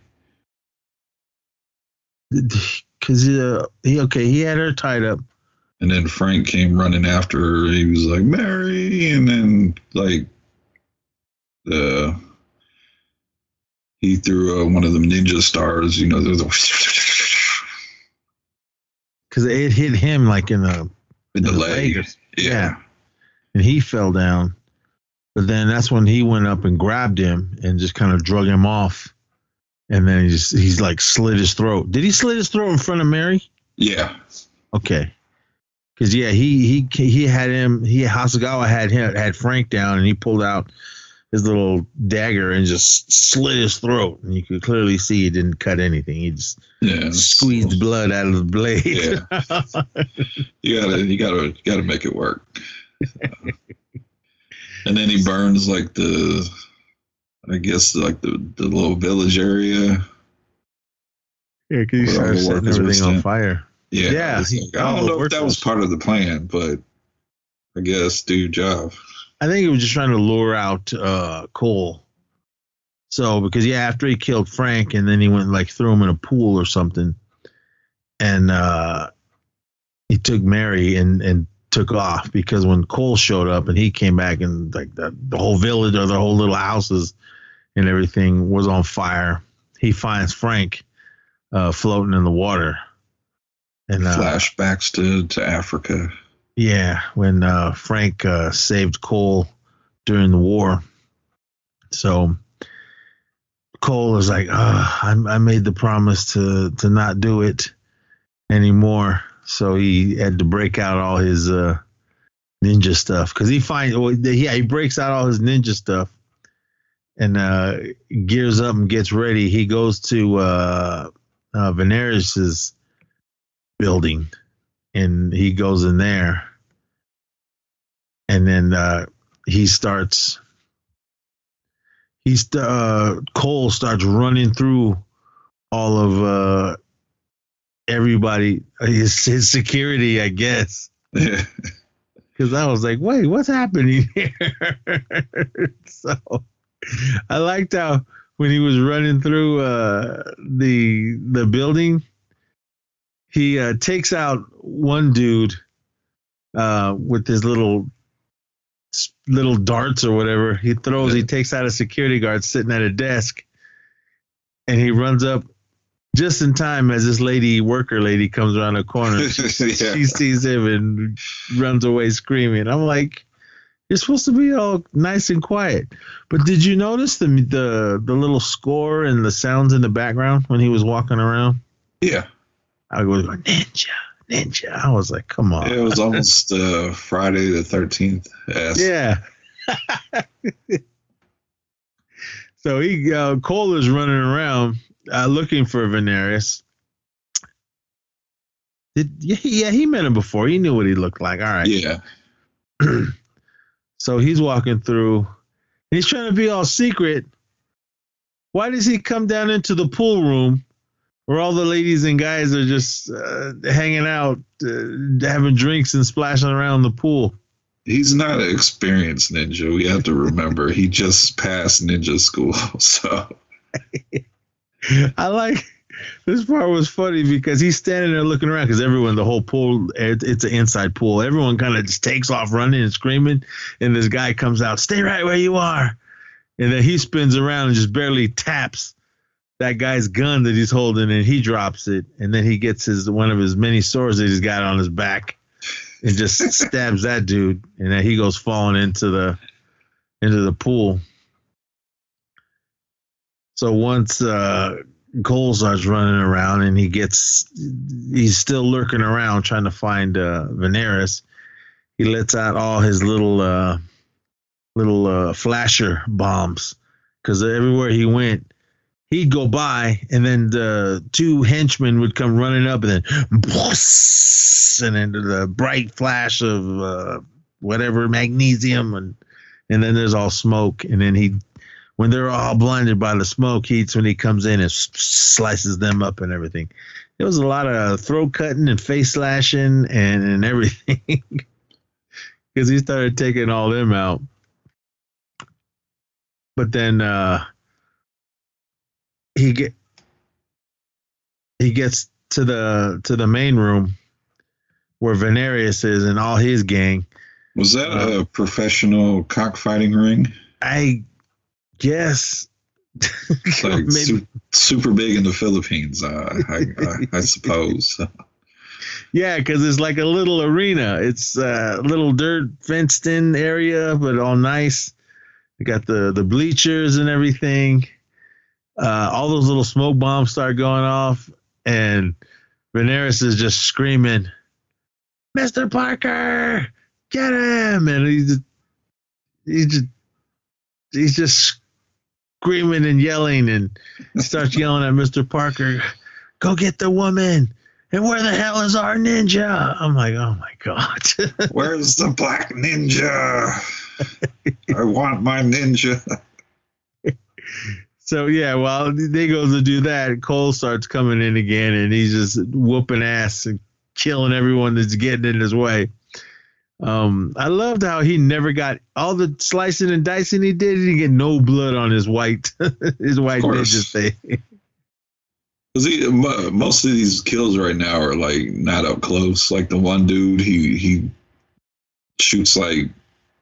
Cause uh, he okay, he had her tied up. And then Frank came running after her. He was like, Mary, and then like the uh, he threw uh, one of them ninja stars. You know, because it hit him like in the in the, the leg. leg. Yeah. yeah. And he fell down. But then that's when he went up and grabbed him and just kind of drug him off. And then he just, he's like slit his throat. Did he slit his throat in front of Mary? Yeah. Okay. Because, yeah, he he he had him, he Hasegawa had him, had Frank down, and he pulled out his little dagger and just slit his throat. And you could clearly see he didn't cut anything. He just yeah, squeezed so, blood out of the blade. Yeah. you gotta, you gotta, you gotta make it work. Uh, and then he burns like the, I guess like the, the little village area. Yeah, because you started setting everything on fire. Yeah. yeah. Like, I don't know if that was part of the plan, but I guess do your job. I think he was just trying to lure out uh, Cole. So, because, yeah, after he killed Frank, and then he went and, like, threw him in a pool or something. And uh, he took Mary and, and took off, because when Cole showed up and he came back, and, like, the, the whole village or the whole little houses and everything was on fire, he finds Frank uh, floating in the water. And uh, flashbacks to, to Africa. Yeah, when uh, Frank uh, saved Cole during the war. So Cole is like, oh, I, I made the promise to, to not do it anymore. So he had to break out all his uh, ninja stuff. Because he finds, yeah, he breaks out all his ninja stuff and uh, gears up and gets ready. He goes to uh, uh, Veneris's building. And he goes in there, and then uh, he starts. He's uh, Cole starts running through all of uh, everybody, his, his security, I guess. Because I was like, "Wait, what's happening here?" So I liked how when he was running through uh, the the building. He uh, takes out one dude uh, with his little little darts or whatever. He throws. He takes out a security guard sitting at a desk, and he runs up just in time as this lady worker lady comes around the corner. She, yeah. she sees him and runs away screaming. I'm like, you're supposed to be all nice and quiet. But did you notice the the the little score and the sounds in the background when he was walking around? Yeah. I was going, ninja, ninja. I was like, come on. It was almost uh, Friday the thirteenth. Yeah. So he uh, Cole is running around uh, looking for Veneris. Did, yeah, he met him before. He knew what he looked like. All right. Yeah. So he's walking through. And he's trying to be all secret. Why does he come down into the pool room where all the ladies and guys are just uh, hanging out, uh, having drinks and splashing around the pool? he's not an experienced ninja. We have to remember he just passed ninja school. So I like this part was funny because he's standing there looking around because everyone, the whole pool, it, it's an inside pool. Everyone kind of just takes off running and screaming. And this guy comes out, stay right where you are. And then he spins around and just barely taps that guy's gun that he's holding, and he drops it. And then he gets his one of his many swords that he's got on his back, and just stabs that dude. And then he goes falling into the into the pool. So once uh, Cole starts running around, and he gets he's still lurking around trying to find uh, Veneris. He lets out all his little uh, little uh, flasher bombs because everywhere he went, he'd go by, and then the two henchmen would come running up, and then, and then the bright flash of uh, whatever magnesium, and and then there's all smoke. And then he, when they're all blinded by the smoke, he's when he comes in and slices them up and everything. There was a lot of throat cutting and face slashing and and everything because he started taking all them out. But then. Uh, He get he gets to the to the main room where Venarius is and all his gang. Was that uh, a professional cockfighting ring? I guess. Like su- super big in the Philippines, uh, I, I, I suppose. Yeah, because it's like a little arena. It's a little dirt fenced in area, but all nice. You got the the bleachers and everything. Uh, all those little smoke bombs start going off, and Veneris is just screaming, Mister Parker, get him! And he just, he just, he's just screaming and yelling, and he starts yelling at Mister Parker, go get the woman! And where the hell is our ninja? I'm like, oh my God. Where's the black ninja? I want my ninja. So, yeah, while they go to do that, Cole starts coming in again, and he's just whooping ass and killing everyone that's getting in his way. Um, I loved how he never got all the slicing and dicing he did. He didn't get no blood on his white his white ninja thing. He, most of these kills right now are, like, not up close. Like, the one dude, he he shoots, like,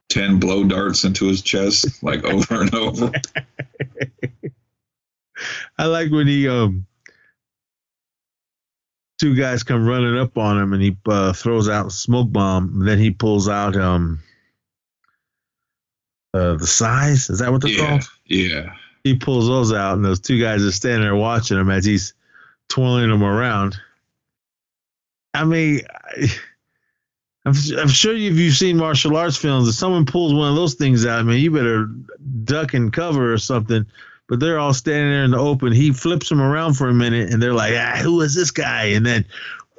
ten blow darts into his chest, like, over and over. I like when he, um, two guys come running up on him, and he uh, throws out a smoke bomb. And then he pulls out um, uh, the size. Is that what they're yeah, called? Yeah. He pulls those out, and those two guys are standing there watching him as he's twirling them around. I mean, I, I'm, I'm sure if you've seen martial arts films, if someone pulls one of those things out, I mean, you better duck and cover or something. But they're all standing there in the open. He flips them around for a minute, and they're like, "Ah, who is this guy?" And then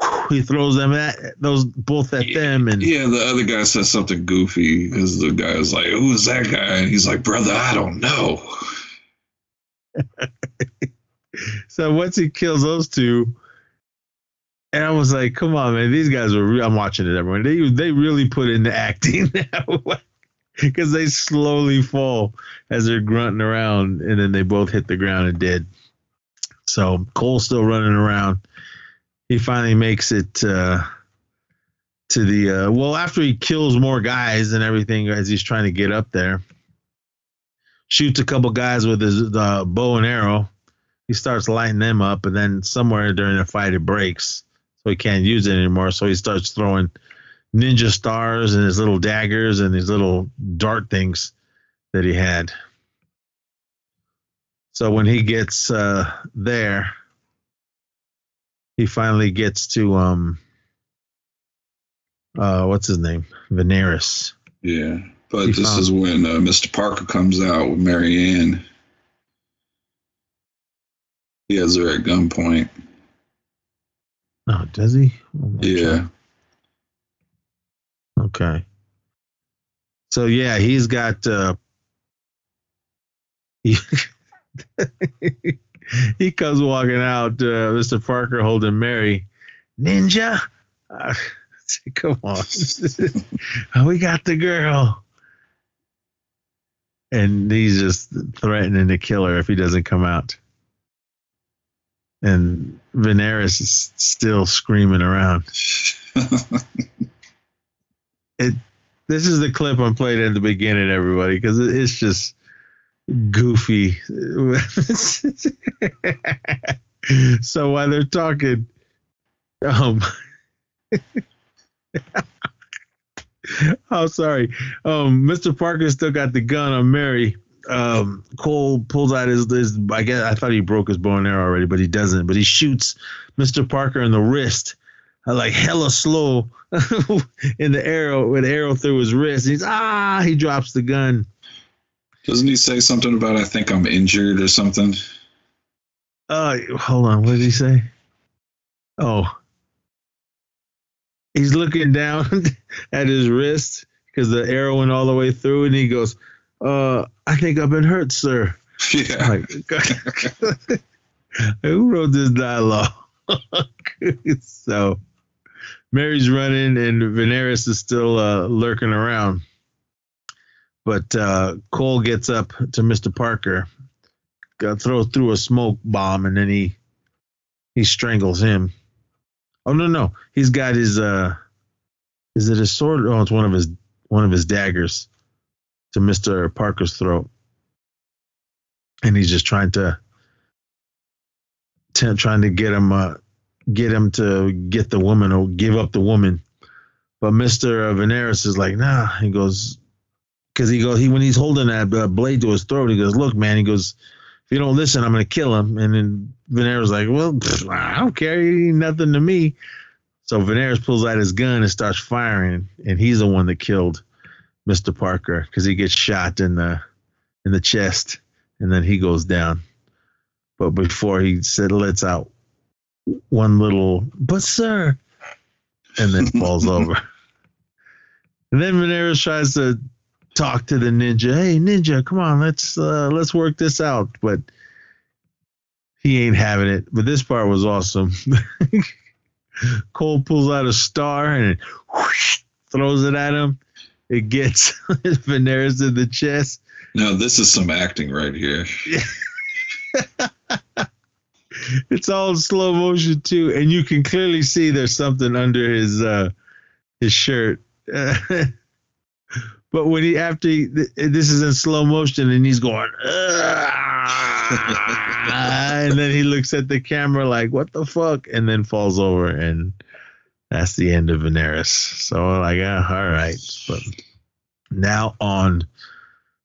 whew, he throws them at those both at yeah, them. And yeah, the other guy says something goofy because the guy's like, "Who is that guy?" And he's like, "Brother, I don't know." So once he kills those two, and I was like, "Come on, man! These guys are real." I'm watching it. Everyone, they they really put in the acting now. Because they slowly fall as they're grunting around, and then they both hit the ground and dead. So Cole's still running around. He finally makes it uh, to the uh, well after he kills more guys and everything as he's trying to get up there. Shoots a couple guys with his uh, bow and arrow. He starts lighting them up, and then somewhere during the fight it breaks, so he can't use it anymore. So he starts throwing ninja stars and his little daggers and his little dart things that he had. So when he gets uh, there, he finally gets to um, uh, what's his name, Veneris. Yeah, but he this found- is when uh, Mister Parker comes out with Marianne. He has her at gunpoint. Oh, does he? Oh, yeah. God. Okay. So, yeah, he's got... Uh, he, he comes walking out, uh, Mister Parker holding Mary. Ninja? Uh, said, come on. We got the girl. And he's just threatening to kill her if he doesn't come out. And Veneris is still screaming around. It. This is the clip I played at the beginning, everybody, because it's just goofy. So while they're talking, um, oh, sorry, um, Mister Parker still got the gun on Mary. Um, Cole pulls out his, his. I guess I thought he broke his bow and arrow already, but he doesn't. But he shoots Mister Parker in the wrist, like hella slow, in the arrow with arrow through his wrist. He's ah, he drops the gun. Doesn't he say something about I think I'm injured or something? Uh, hold on, what did he say? Oh, he's looking down at his wrist because the arrow went all the way through, and he goes, "Uh, I think I've been hurt, sir." Yeah. Like, who wrote this dialogue? So Mary's running and Veneris is still uh, lurking around, but uh, Cole gets up to Mister Parker, throws through a smoke bomb, and then he he strangles him. Oh no no, he's got his uh, is it his sword? Oh, it's one of his one of his daggers to Mister Parker's throat, and he's just trying to. trying to get him uh, get him to get the woman or give up the woman. But Mister Veneris is like, nah, he goes, because he goes, he, when he's holding that uh, blade to his throat, he goes, look, man, he goes, if you don't listen, I'm going to kill him. And then Veneris like, well, pff, I don't care. He ain't nothing to me. So Veneris pulls out his gun and starts firing. And he's the one that killed Mister Parker because he gets shot in the, in the chest. And then he goes down. But before he said, lets out one little, but sir, and then falls over. And then Veneris tries to talk to the ninja. Hey, ninja, come on, let's uh, let's work this out. But he ain't having it. But this part was awesome. Cole pulls out a star and it whoosh, throws it at him. It gets Veneris in the chest. Now, this is some acting right here. Yeah. It's all in slow motion too, and you can clearly see there's something under his uh, his shirt. But when he after he, th- this is in slow motion, and he's going, and then he looks at the camera like, "What the fuck?" and then falls over, and that's the end of Veneris. So I'm like, ah, all right, but now on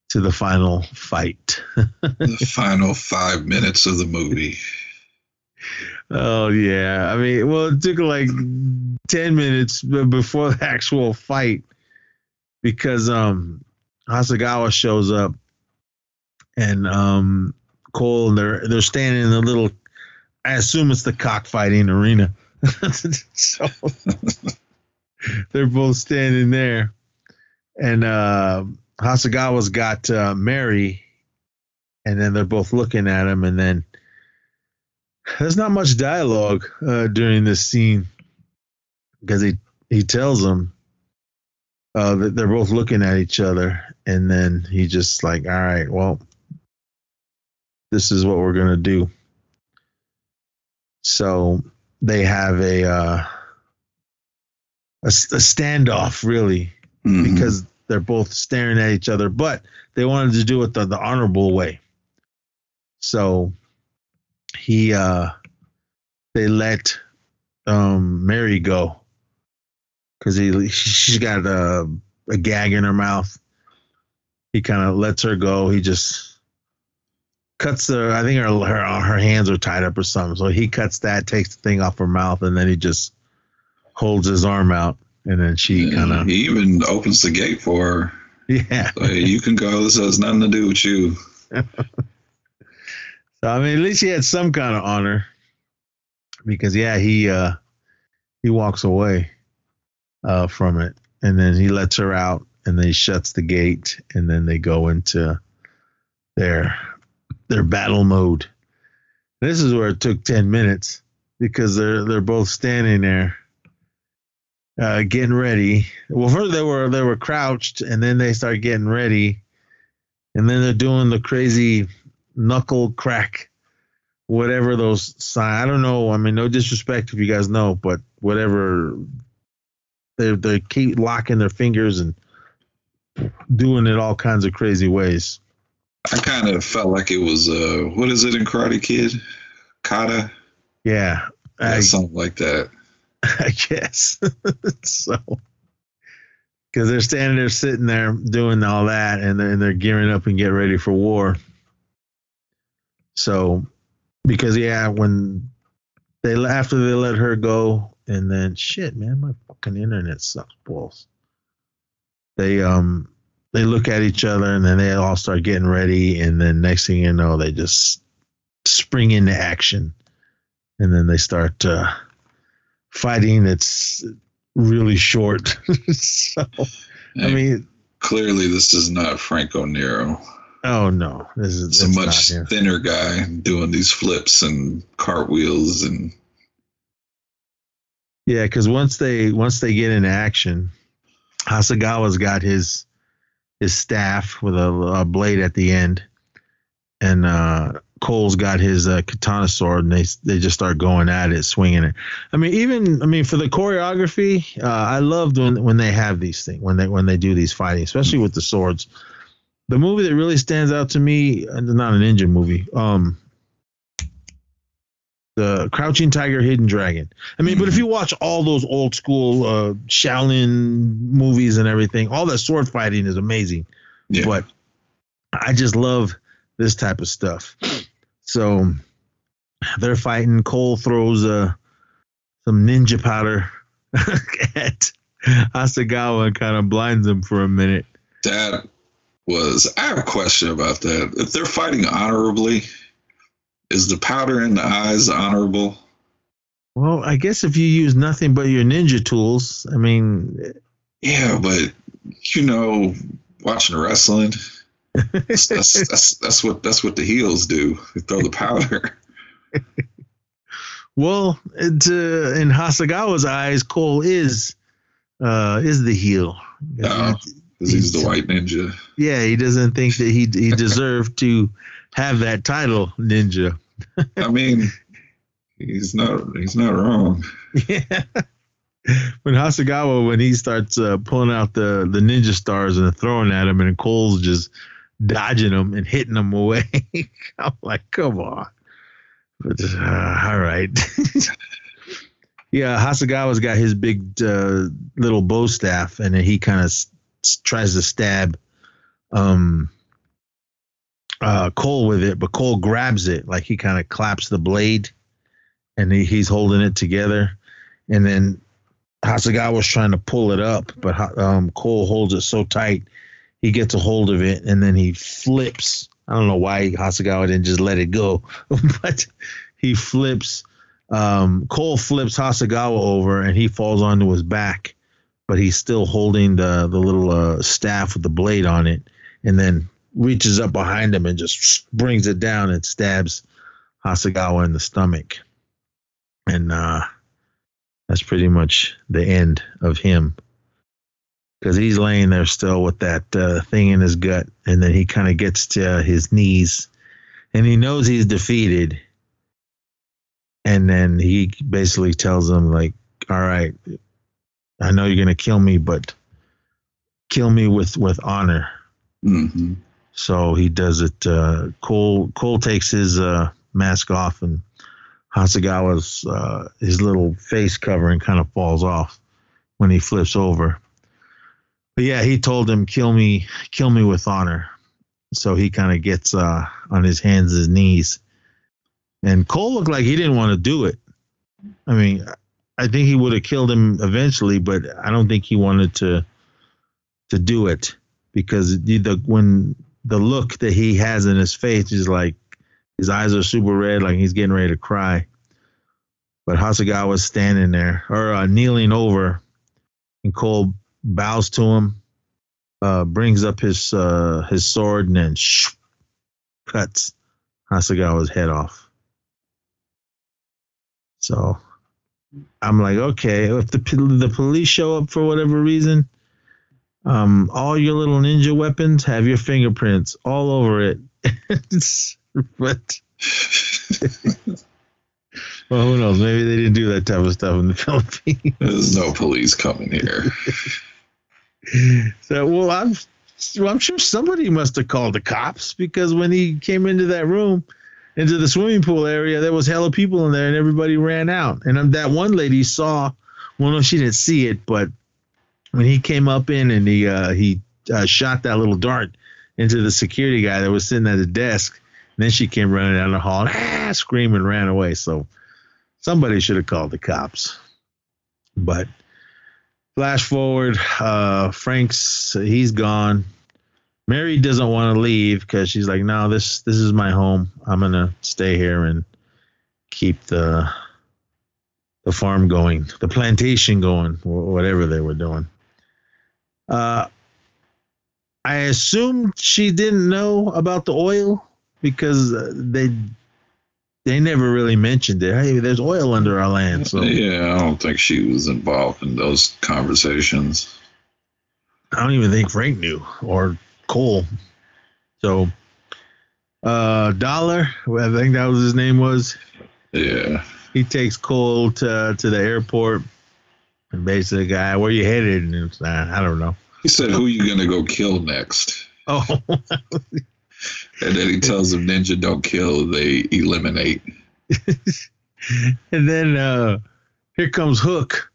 to the final fight. The final five minutes of the movie. Oh, yeah. I mean, well, it took like ten minutes before the actual fight because um, Hasegawa shows up and um, Cole, and they're, they're standing in the little, I assume it's the cockfighting arena. So they're both standing there. And, uh, Hasegawa's got uh, Mary, and then they're both looking at him, and then there's not much dialogue uh, during this scene because he, he tells them uh, that they're both looking at each other, and then he just like, all right, well, this is what we're going to do. So they have a, uh, a, a standoff, really, mm-hmm. because they're both staring at each other, but they wanted to do it the, the honorable way. So he, uh, they let um, Mary go because he she's got a, a gag in her mouth. He kind of lets her go. He just cuts her. I think her, her her hands are tied up or something. So he cuts that, takes the thing off her mouth, and then he just holds his arm out. And then she kind of... He even opens the gate for her. Yeah. So, hey, you can go. This has nothing to do with you. So, I mean, at least he had some kind of honor. Because, yeah, he uh, he walks away uh, from it. And then he lets her out. And then he shuts the gate. And then they go into their their battle mode. This is where it took ten minutes. Because they're, they're both standing there. uh, getting ready. Well, first they were they were crouched, and then they start getting ready, and then they're doing the crazy knuckle crack, whatever those signs. I don't know. I mean, no disrespect if you guys know, but whatever. They they keep locking their fingers and doing it all kinds of crazy ways. I kind of felt like it was uh, what is it in Karate Kid? Kata. Yeah, yeah I, something like that. I guess so. Because they're standing there, sitting there, doing all that, and they're, and they're gearing up and getting ready for war. So, because yeah, when they after they let her go, and then shit, man, my fucking internet sucks balls. They um. They look at each other, and then they all start getting ready, and then next thing you know, they just spring into action, and then they start uh, fighting. It's really short. so, hey, I mean, clearly this is not Franco Nero. Oh no, this is it's a much thinner guy doing these flips and cartwheels, and yeah, because once they once they get into action, Hasegawa's got his. his staff with a, a blade at the end, and uh, Cole's got his uh, katana sword, and they they just start going at it, swinging it. I mean, even I mean for the choreography, uh, I loved when when they have these things, when they when they do these fighting, especially with the swords. The movie that really stands out to me, not a ninja movie, um, the Crouching Tiger, Hidden Dragon. I mean, but if you watch all those old school uh, Shaolin movies and everything, all that sword fighting is amazing. Yeah. But I just love this type of stuff. So they're fighting. Cole throws uh, some ninja powder at Hasegawa and kind of blinds him for a minute. That was... I have a question about that. If they're fighting honorably... Is the powder in the eyes honorable? Well, I guess if you use nothing but your ninja tools, I mean... Yeah, but, you know, watching wrestling, that's, that's, that's, that's, what, that's what the heels do. They throw the powder. Well, it, uh, in Hasegawa's eyes, Cole is uh, is the heel. No, because he's the white ninja. Yeah, he doesn't think that he he deserved to... have that title, ninja. I mean, he's not he's not wrong. Yeah. When Hasegawa, when he starts uh, pulling out the, the ninja stars and throwing at him, and Cole's just dodging them and hitting them away. I'm like, come on. But uh, all right. Yeah, Hasegawa's got his big uh, little bow staff, and then he kind of s- tries to stab... Um, Uh, Cole with it, but Cole grabs it, like he kind of claps the blade, and he, he's holding it together. And then Hasegawa's trying to pull it up, but um, Cole holds it so tight, he gets a hold of it, and then he flips. I don't know why Hasegawa didn't just let it go, but he flips. Um, Cole flips Hasegawa over, and he falls onto his back, but he's still holding the the little uh, staff with the blade on it, and then reaches up behind him and just brings it down and stabs Hasegawa in the stomach. And uh, that's pretty much the end of him. Because he's laying there still with that uh, thing in his gut, and then he kind of gets to uh, his knees, and he knows he's defeated. And then he basically tells him, like, all right, I know you're going to kill me, but kill me with, with honor. Mm-hmm. So he does it. Uh, Cole Cole takes his uh, mask off, and Hasegawa's uh, his little face covering kind of falls off when he flips over. But yeah, he told him, "Kill me, kill me with honor." So he kind of gets uh, on his hands, his knees, and Cole looked like he didn't want to do it. I mean, I think he would have killed him eventually, but I don't think he wanted to to do it because the, the when. The look that he has in his face is like his eyes are super red, like he's getting ready to cry. But Hasegawa's standing there or uh, kneeling over, and Cole bows to him, uh, brings up his uh, his sword, and then shh, cuts Hasegawa's head off. So I'm like, okay, if the the police show up for whatever reason, um, all your little ninja weapons have your fingerprints all over it. But well, who knows? Maybe they didn't do that type of stuff in the Philippines. There's no police coming here. So, well, I'm, well, I'm sure somebody must have called the cops, because when he came into that room, into the swimming pool area, there was hella people in there, and everybody ran out. And um, that one lady saw, well, no, she didn't see it, but when he came up in and he uh, he uh, shot that little dart into the security guy that was sitting at the desk, and then she came running down the hall and ah, screamed and ran away. So somebody should have called the cops. But flash forward, uh, Frank's, he's gone. Mary doesn't want to leave because she's like, no, this this is my home. I'm going to stay here and keep the the farm going, the plantation going, whatever they were doing. Uh, I assumed she didn't know about the oil because they they never really mentioned it. Hey, there's oil under our land. So yeah, I don't think she was involved in those conversations. I don't even think Frank knew, or Cole. So uh, Dollar, I think that was his name was. Yeah. He takes Cole to to the airport and basically, guy, where you headed? And it's, uh, I don't know. He said, who are you going to go kill next? Oh. And then he tells them, ninja don't kill, they eliminate. And then uh, here comes Hook.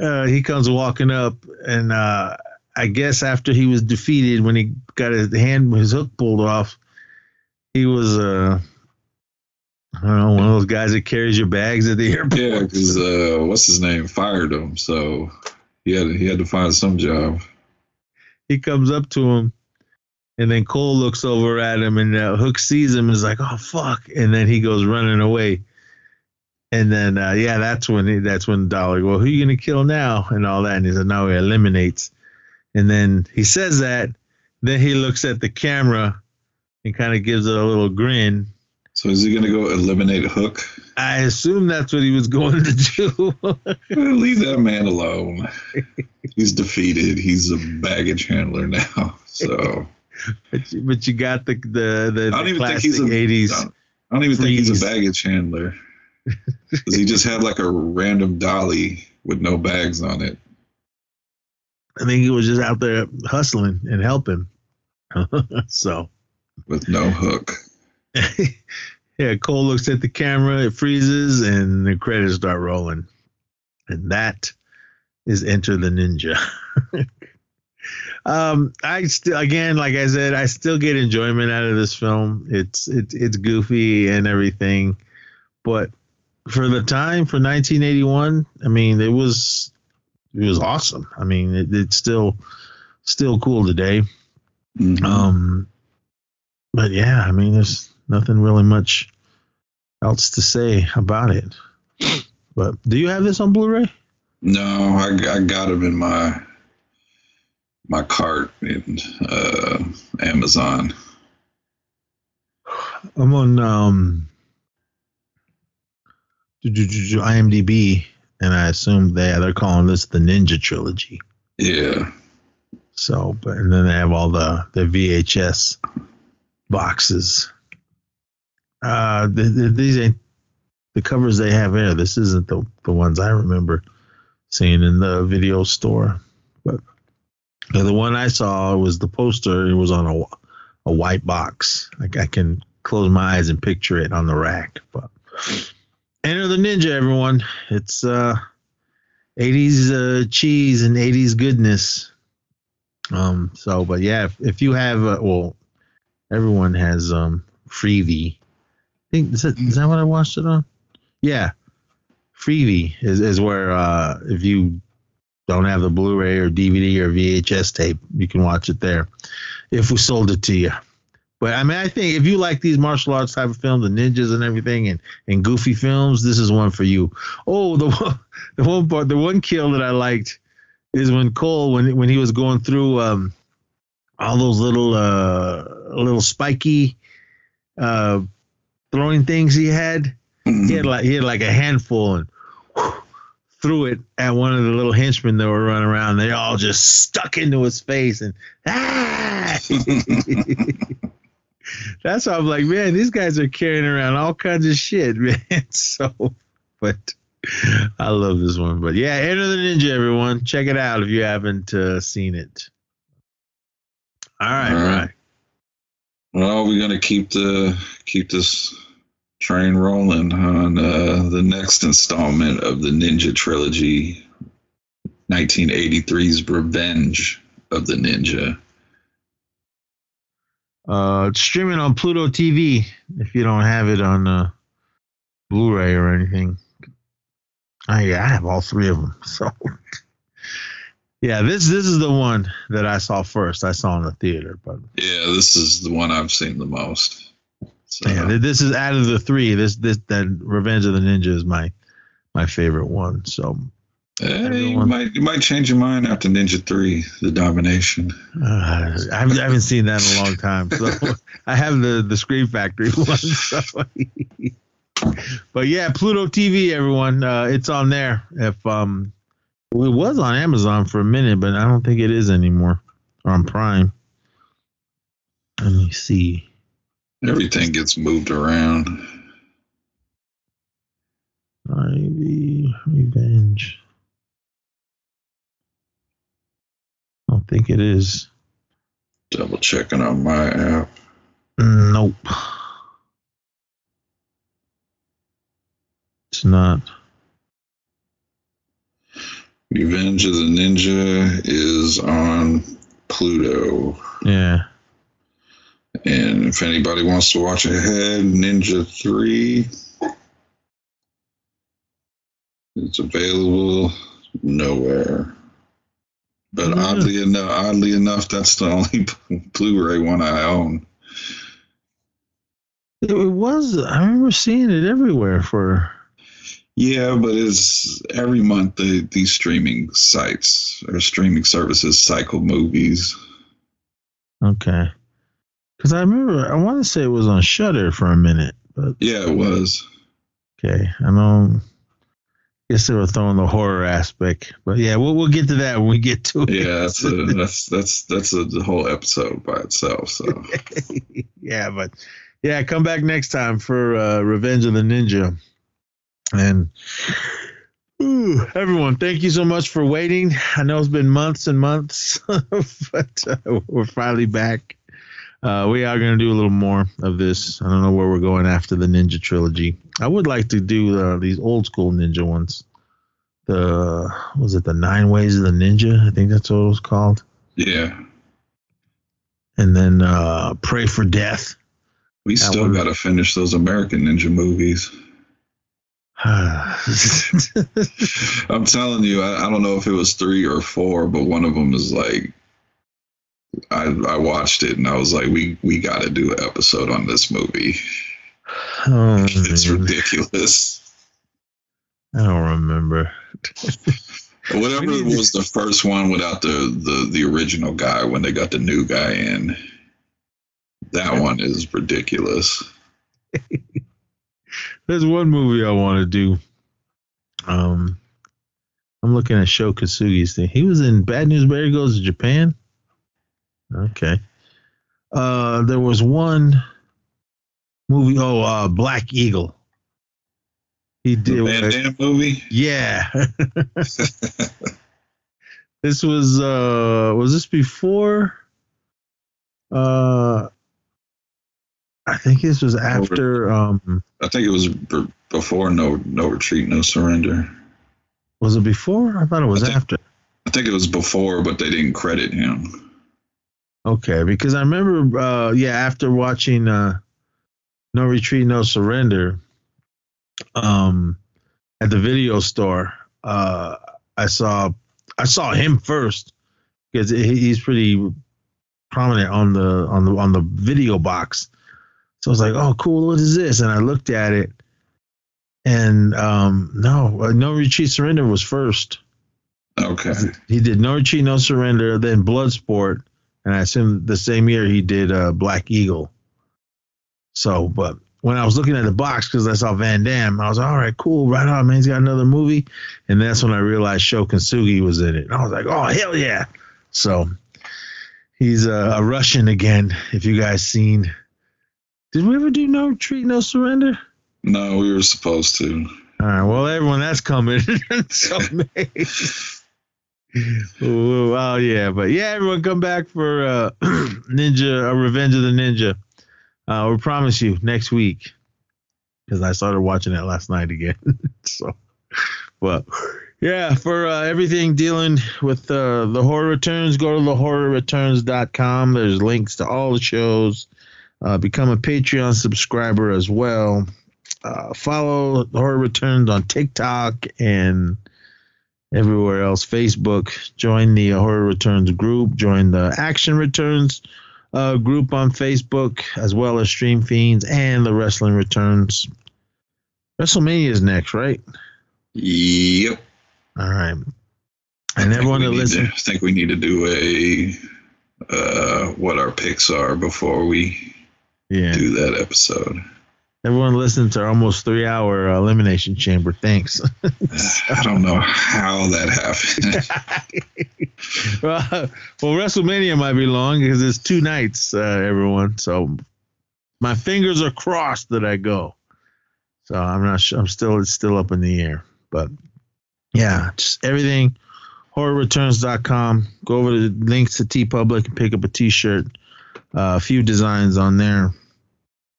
Uh, he comes walking up, and uh, I guess after he was defeated, when he got his hand, his hook pulled off, he was, uh, I don't know, one of those guys that carries your bags at the airport. Yeah, because uh, what's his name fired him, so he had he had to find some job. He comes up to him, and then Cole looks over at him, and uh, Hook sees him and is like, "Oh fuck!" And then he goes running away. And then uh, yeah, that's when he, that's when Dollar, well, who are you gonna kill now? And all that, and he said, "No, he eliminates." And then he says that. Then he looks at the camera and kind of gives it a little grin. So is he going to go eliminate Hook? I assume that's what he was going to do. Well, leave that man alone. He's defeated. He's a baggage handler now. So, but, you, but you got the the the, the classic eighties. I don't even think he's a baggage handler. Does he just have like a random dolly with no bags on it? I think he was just out there hustling and helping. So, with no hook. Yeah, Cole looks at the camera, it freezes, and the credits start rolling. And that is Enter the Ninja. um, I still, again, like I said, I still get enjoyment out of this film. It's it's it's goofy and everything, but for the time, for nineteen eighty-one, I mean, it was. It was awesome. I mean, it, it's still still cool today. Mm-hmm. Um, but yeah, I mean, there's nothing really much else to say about it. But do you have this on Blu-ray? No, I, I got them in my my cart in uh, Amazon. I'm on um, IMDb. And I assume they, they're calling this the Ninja Trilogy. Yeah. So, but, and then they have all the, the V H S boxes. Uh, the, the, these ain't the covers they have here. This isn't the, the ones I remember seeing in the video store. But the one I saw was the poster. It was on a, a white box. Like I can close my eyes and picture it on the rack. But... Enter the Ninja, everyone. It's uh, eighties uh, cheese and eighties goodness. Um, so, but yeah, if, if you have, uh, well, everyone has um, Freevee. I think is that, is that what I watched it on? Yeah, Freevee is is where uh, if you don't have the Blu-ray or D V D or V H S tape, you can watch it there. If we sold it to you. But, I mean, I think if you like these martial arts type of films, the ninjas and everything, and, and goofy films, this is one for you. Oh, the one, the one part, the one kill that I liked is when Cole, when when he was going through um, all those little uh, little spiky uh, throwing things he had, he had like he had like a handful, and whew, threw it at one of the little henchmen that were running around. They all just stuck into his face and ah! That's why I'm like, man, these guys are carrying around all kinds of shit, man. So, but I love this one. But yeah, Enter the Ninja, everyone. Check it out if you haven't uh, seen it. All right, all right. right. Well, we're gonna keep the keep this train rolling on uh, the next installment of the Ninja Trilogy, nineteen eighty-three's Revenge of the Ninja. Uh, it's streaming on Pluto T V if you don't have it on uh, Blu-ray or anything. I, I have all three of them, so. Yeah, this this is the one that I saw first. I saw in the theater, but yeah, this is the one I've seen the most. So. Yeah, this is out of the three. This this that Revenge of the Ninja is my my favorite one. So hey, you might you might change your mind after Ninja three: The Domination. Uh, I haven't seen that in a long time. So I have the the Scream Factory one. So. But yeah, Pluto T V, everyone, uh, it's on there. If um. Well, it was on Amazon for a minute, but I don't think it is anymore. Or on Prime. Let me see. Everything gets moved around. Ivy Revenge. I don't think it is. Double checking on my app. Nope. It's not. Revenge of the Ninja is on Pluto. Yeah. And if anybody wants to watch ahead, Ninja three it's available nowhere. But yeah. oddly enough, oddly enough, that's the only Blu-ray one I own. It was. I remember seeing it everywhere for. Yeah, but it's every month they, these streaming sites or streaming services cycle movies. Okay. Because I remember, I want to say it was on Shudder for a minute. But yeah, it was. Okay. I know. I guess they were throwing the horror aspect. But yeah, we'll, we'll get to that when we get to it. Yeah, that's a, that's, that's, that's a whole episode by itself. So. Yeah, but yeah, come back next time for uh, Revenge of the Ninja. And ooh, everyone, thank you so much for waiting. I know it's been months and months, but uh, we're finally back. Uh, we are going to do a little more of this. I don't know where we're going after the Ninja Trilogy. I would like to do uh, these old school Ninja ones. The was it the Nine Ways of the Ninja? I think that's what it was called. Yeah. And then uh, Pray for Death. We that still got to finish those American Ninja movies. I'm telling you, I, I don't know if it was three or four, but one of them is like, I I watched it and I was like, we we got to do an episode on this movie. Oh, it's man. Ridiculous. I don't remember. Whatever was the first one without the, the, the original guy when they got the new guy in. That one is ridiculous. There's one movie I want to do. Um, I'm looking at Sho Kosugi's thing. He was in Bad News Bears Goes to Japan. Okay. Uh, there was one movie. Oh, uh, Black Eagle. He did Van Damme movie. Yeah. This was uh, was this before? Uh. I think this was after. Um, I think it was b- before No No Retreat, No Surrender. Was it before? I thought it was I think, after. I think it was before, but they didn't credit him. Okay, because I remember, uh, yeah, after watching uh, No Retreat, No Surrender, um, at the video store, uh, I saw I saw him first because he's pretty prominent on the on the on the video box. So I was like, oh, cool, what is this? And I looked at it, and um, no, No Retreat, Surrender was first. Okay. He did No Retreat, No Surrender, then Bloodsport, and I assume the same year he did uh, Black Eagle. So, but when I was looking at the box, because I saw Van Damme, I was like, all right, cool, right on, man, he's got another movie. And that's when I realized Sho Kosugi was in it. And I was like, oh, hell yeah. So he's uh, a Russian again, if you guys seen. Did we ever do No Retreat, No Surrender? No, we were supposed to. All right, well, everyone, that's coming. So maybe. Ooh, well, yeah, but yeah, everyone come back for uh, Ninja, uh, Revenge of the Ninja. Uh, we promise you next week, because I started watching that last night again. So, but yeah, for uh, everything dealing with uh, The Horror Returns, go to the horror returns dot com. There's links to all the shows. Uh, become a Patreon subscriber as well. Uh, follow The Horror Returns on TikTok and everywhere else, Facebook. Join the Horror Returns group. Join the Action Returns uh, group on Facebook, as well as Stream Fiends and the Wrestling Returns. WrestleMania is next, right? Yep. All right. And everyone that listens, I think we need to do a uh, what our picks are before we yeah. do that episode. Everyone listened to our almost three-hour uh, elimination chamber. Thanks. So. I don't know how that happened. well, well, WrestleMania might be long because it's two nights, uh, everyone. So my fingers are crossed that I go. So I'm not sure. I'm still it's still up in the air. But yeah, just everything. horror returns dot com. Go over to the links to TeePublic and pick up a T-shirt. Uh, a few designs on there.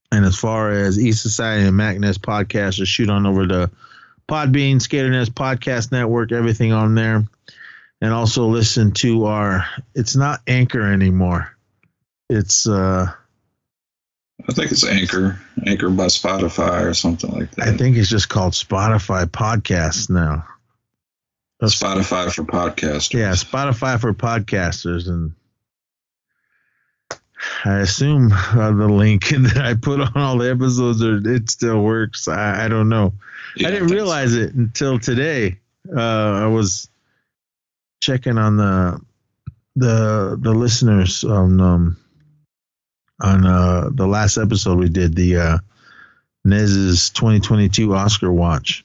And as far as E-Society and MacNest Podcast, just shoot on over to Podbean, ScaterNest Podcast Network, everything on there. And also listen to our, it's not Anchor anymore. It's, uh, I think it's Anchor, Anchor by Spotify or something like that. I think it's just called Spotify Podcasts now. That's Spotify for Podcasters. Yeah, Spotify for Podcasters. And I assume uh, the link that I put on all the episodes, or it still works. I, I don't know. Yeah, I didn't realize it until today. Uh, I was checking on the the the listeners on um, on uh, the last episode we did, the uh, Nez's twenty twenty-two Oscar watch.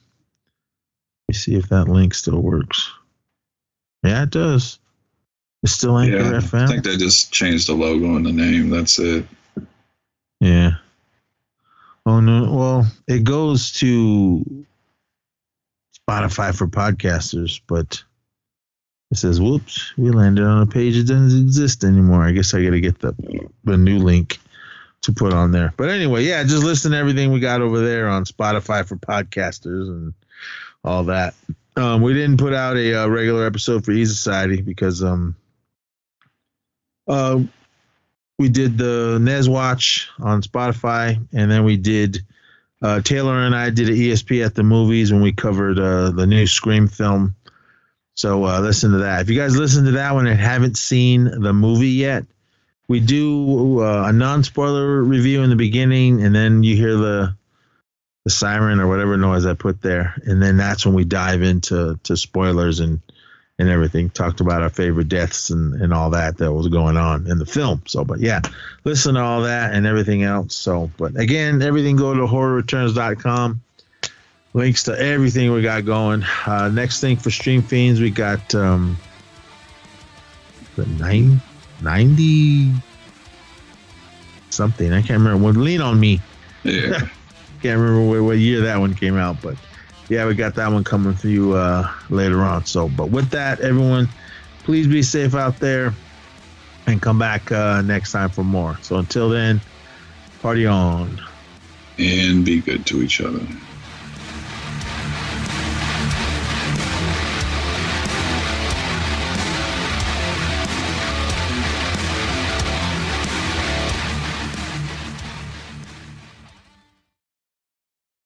Let me see if that link still works. Yeah, it does. It's still Anchor yeah, F M. I think they just changed the logo and the name. That's it. Yeah. Oh, no. Well, it goes to Spotify for Podcasters, but it says, whoops, we landed on a page that doesn't exist anymore. I guess I got to get the, the new link to put on there. But anyway, yeah, just listen to everything we got over there on Spotify for Podcasters and all that. Um, we didn't put out a uh, regular episode for E-Society because... um. Uh, we did the Nez Watch on Spotify, and then we did uh, Taylor and I did an E S P at the movies when we covered uh, the new Scream film. So uh, listen to that. If you guys listen to that one and haven't seen the movie yet, we do uh, a non-spoiler review in the beginning, and then you hear the the siren or whatever noise I put there, and then that's when we dive into to spoilers and. and everything, talked about our favorite deaths and, and all that that was going on in the film. So, but yeah, listen to all that and everything else. So, but again, everything, go to horror returns dot com. Links to everything we got going. Uh, next thing for Stream Fiends, we got um, the nine, ninety something. I can't remember. Well, Lean On Me. Yeah. Can't remember what, what year that one came out, but yeah, we got that one coming for you uh, later on. So, but with that, everyone, please be safe out there and come back uh, next time for more. So until then, party on. And be good to each other.